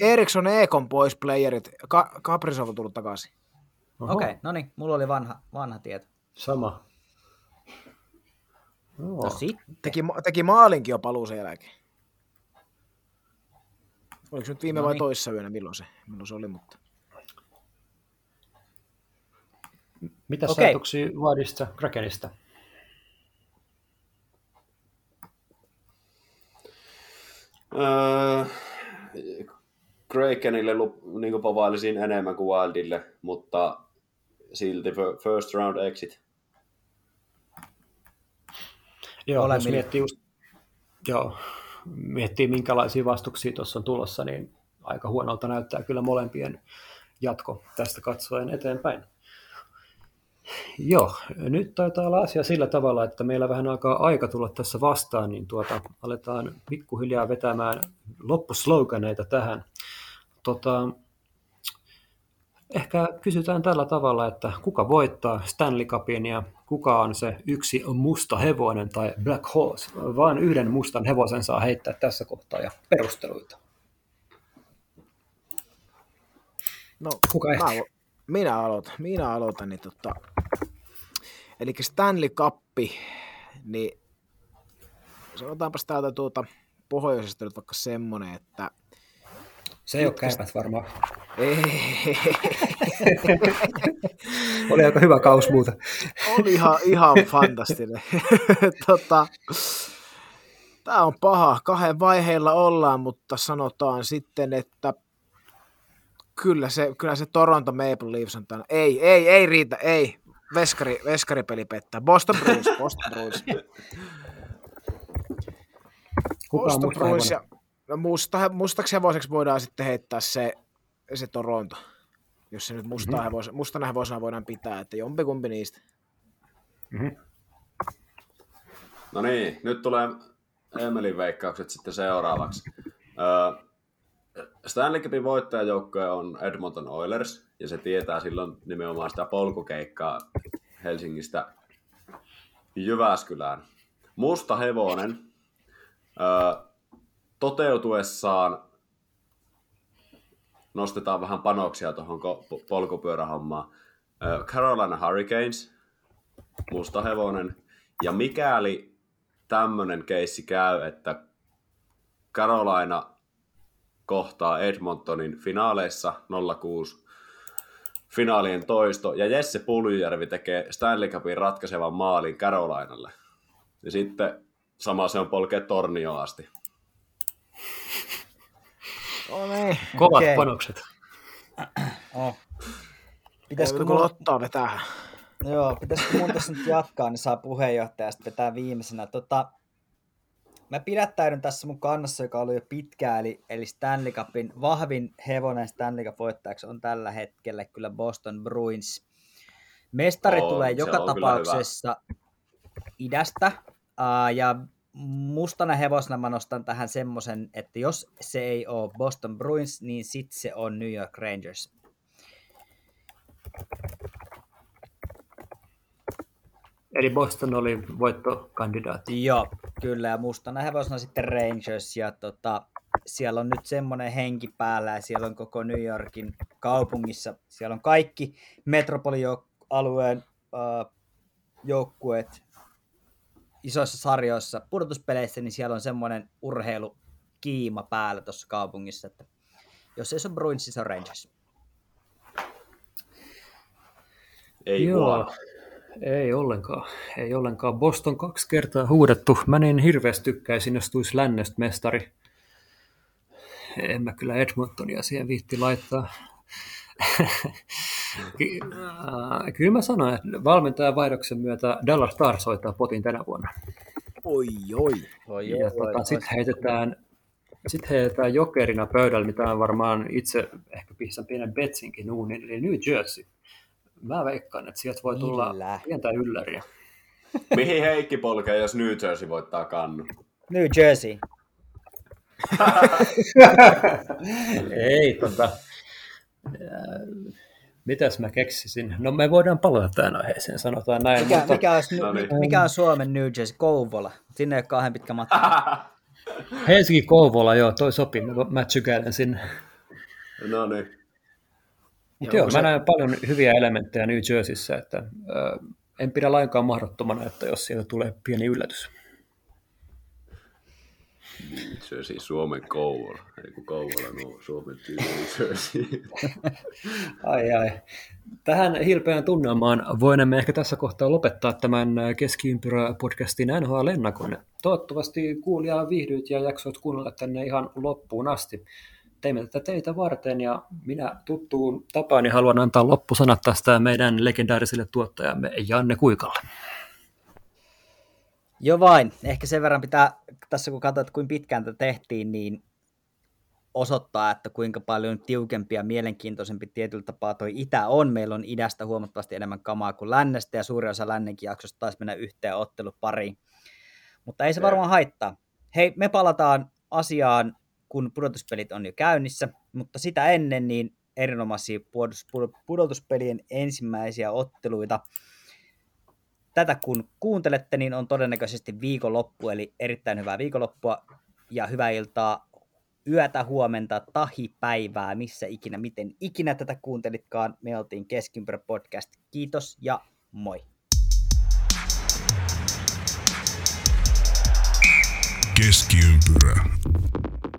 Eriksson Ekon pois playerit. Kaprizov on tullut takaisin. Okei, no niin. Mulla oli vanha tieto. Sama. No sitten. Teki maalinkin jo paluu sen jälkeen. Oliko se nyt viime vai toissa yönä? Milloin se oli, mutta... Mitä saatuksia Vaadista Krakenista? Krakenille niin kuin povailisin enemmän kuin Wildille, mutta silti first round exit. Joo, jos miettii minkälaisia vastuksia tuossa on tulossa, niin aika huonolta näyttää kyllä molempien jatko tästä katsoen eteenpäin. Joo, nyt taitaa olla asia sillä tavalla, että meillä vähän aika tulla tässä vastaan, niin aletaan pikkuhiljaa vetämään loppusloganeita tähän. Ehkä kysytään tällä tavalla, että kuka voittaa Stanley Cupin ja kuka on se yksi musta hevonen tai Black Horse? Vaan yhden mustan hevosen saa heittää tässä kohtaa ja perusteluita. No, kuka ehtii? Minä aloitan. Niin eli Stanley Cup, niin sanotaanpa täältä pohjoisesta nyt vaikka semmoinen, että... Se ei ole Kärpät varmaan. Oli aika hyvä kaus muuta. Oli ihan fantastinen. Tämä on paha. Kahden vaiheilla ollaan, mutta sanotaan sitten, että Kyllä se Toronto Maple Leafs on tämän. Ei riitä, ei. Veskari peli pettää. Boston Bruins. Kuka on musta hevonen? No mustaksi hevoseksi voidaan sitten heittää se Toronto, jos se nyt mustana hevosena voidaan pitää, että jompikumpi niistä. Mm-hmm. No niin, nyt tulee Emelin veikkaukset sitten seuraavaksi. Stanley Cupin voittajajoukkue on Edmonton Oilers, ja se tietää silloin nimenomaan sitä polkukeikkaa Helsingistä Jyväskylään. Musta hevonen toteutuessaan nostetaan vähän panoksia tuohon polkupyörähommaan. Carolina Hurricanes, musta hevonen. Ja mikäli tämmöinen keissi käy, että Carolina kohtaa Edmontonin finaaleissa 06 finaalien toisto, ja Jesse Puljujärvi tekee Stanley Cupin ratkaisevan maalin Carolinalle. Ja sitten sama se on polkee Tornioon asti. Kovat panokset. Pitäisikö mulla ottaa vetää? Joo, pitäisikö mun tässä nyt jatkaa, niin saa puheenjohtajasta vetää viimeisenä. Mä pidättäydyn tässä mun kannassa, joka oli jo pitkään, eli Stanley Cupin vahvin hevonen Stanley Cup voittajaksi on tällä hetkellä kyllä Boston Bruins. Mestari tulee joka tapauksessa idästä, ja mustana hevosena mä nostan tähän semmoisen, että jos se ei ole Boston Bruins, niin sit se on New York Rangers. Eli Boston oli voittokandidaatti. Joo, kyllä. Ja mustana hevosena sitten Rangers. Ja siellä on nyt semmoinen henki päällä, ja siellä on koko New Yorkin kaupungissa. Siellä on kaikki metropolialueen joukkueet isoissa sarjoissa pudotuspeleissä, niin siellä on semmoinen urheilukiima päällä tuossa kaupungissa. Että jos ei se on Bruins, se on Rangers. Ei huono. Ei ollenkaan. Boston 2 kertaa huudettu. Mä niin hirveästi tykkäisin, jos tuisi lännestä mestari. En mä kyllä Edmontonia siihen viitti laittaa. Kyllä mä sanoin, että valmentajan vaihdoksen myötä Dallas Stars hoitaa potin tänä vuonna. Sitten heitetään jokerina pöydällä, mitä mä varmaan itse ehkä pistän pienen betsinkin uunin, eli New Jersey. Mä veikkaan, että sieltä voi tulla pientä ylläriä. Mihin Heikki polkee, jos New Jersey voittaa kannu? New Jersey. Ei, mitäs mä keksisin? No me voidaan palata tämän aiheeseen, sanotaan näin. Mikä on Suomen New Jersey? Kouvola. Sinne ei ole kauhean pitkä matka. Helsinki-Kouvola, joo, toi sopii. Mä tsykäilen sinne. No niin. Joo, mä näen paljon hyviä elementtejä New Jerseyssä, että en pidä lainkaan mahdottomana, että jos sieltä tulee pieni yllätys. New Jersey, Suomen Kouvola. Ei kun Kouvola, no Suomen New Jersey. Ai. Tähän hilpeään tunnelmaan voinemme ehkä tässä kohtaa lopettaa tämän Keskiympyrä-podcastin NHL-ennakon. Toivottavasti kuulijaa viihdyit ja jaksoit kuunnella tänne ihan loppuun asti. Teimme tätä teitä varten, ja minä tuttuun tapaani haluan antaa loppusanat tästä meidän legendaariselle tuottajamme Janne Kuikalle. Jo vain. Ehkä sen verran pitää tässä, kun katsoit, kuinka pitkään tätä tehtiin, niin osoittaa, että kuinka paljon tiukempi ja mielenkiintoisempi tietyllä tapaa toi itä on. Meillä on idästä huomattavasti enemmän kamaa kuin lännestä, ja suurin osa lännenkin jaksosta taisi mennä yhteen ottelupariin. Mutta ei se varmaan haittaa. Hei, me palataan asiaan, kun pudotuspelit on jo käynnissä, mutta sitä ennen niin erinomaisia pudotuspelien ensimmäisiä otteluita. Tätä kun kuuntelette, niin on todennäköisesti viikonloppu, eli erittäin hyvää viikonloppua ja hyvää iltaa, yötä, huomenta, tahi, päivää, missä ikinä, miten ikinä tätä kuuntelitkaan. Me oltiin Keskiympyrä podcast. Kiitos ja moi! Keskiympyrä.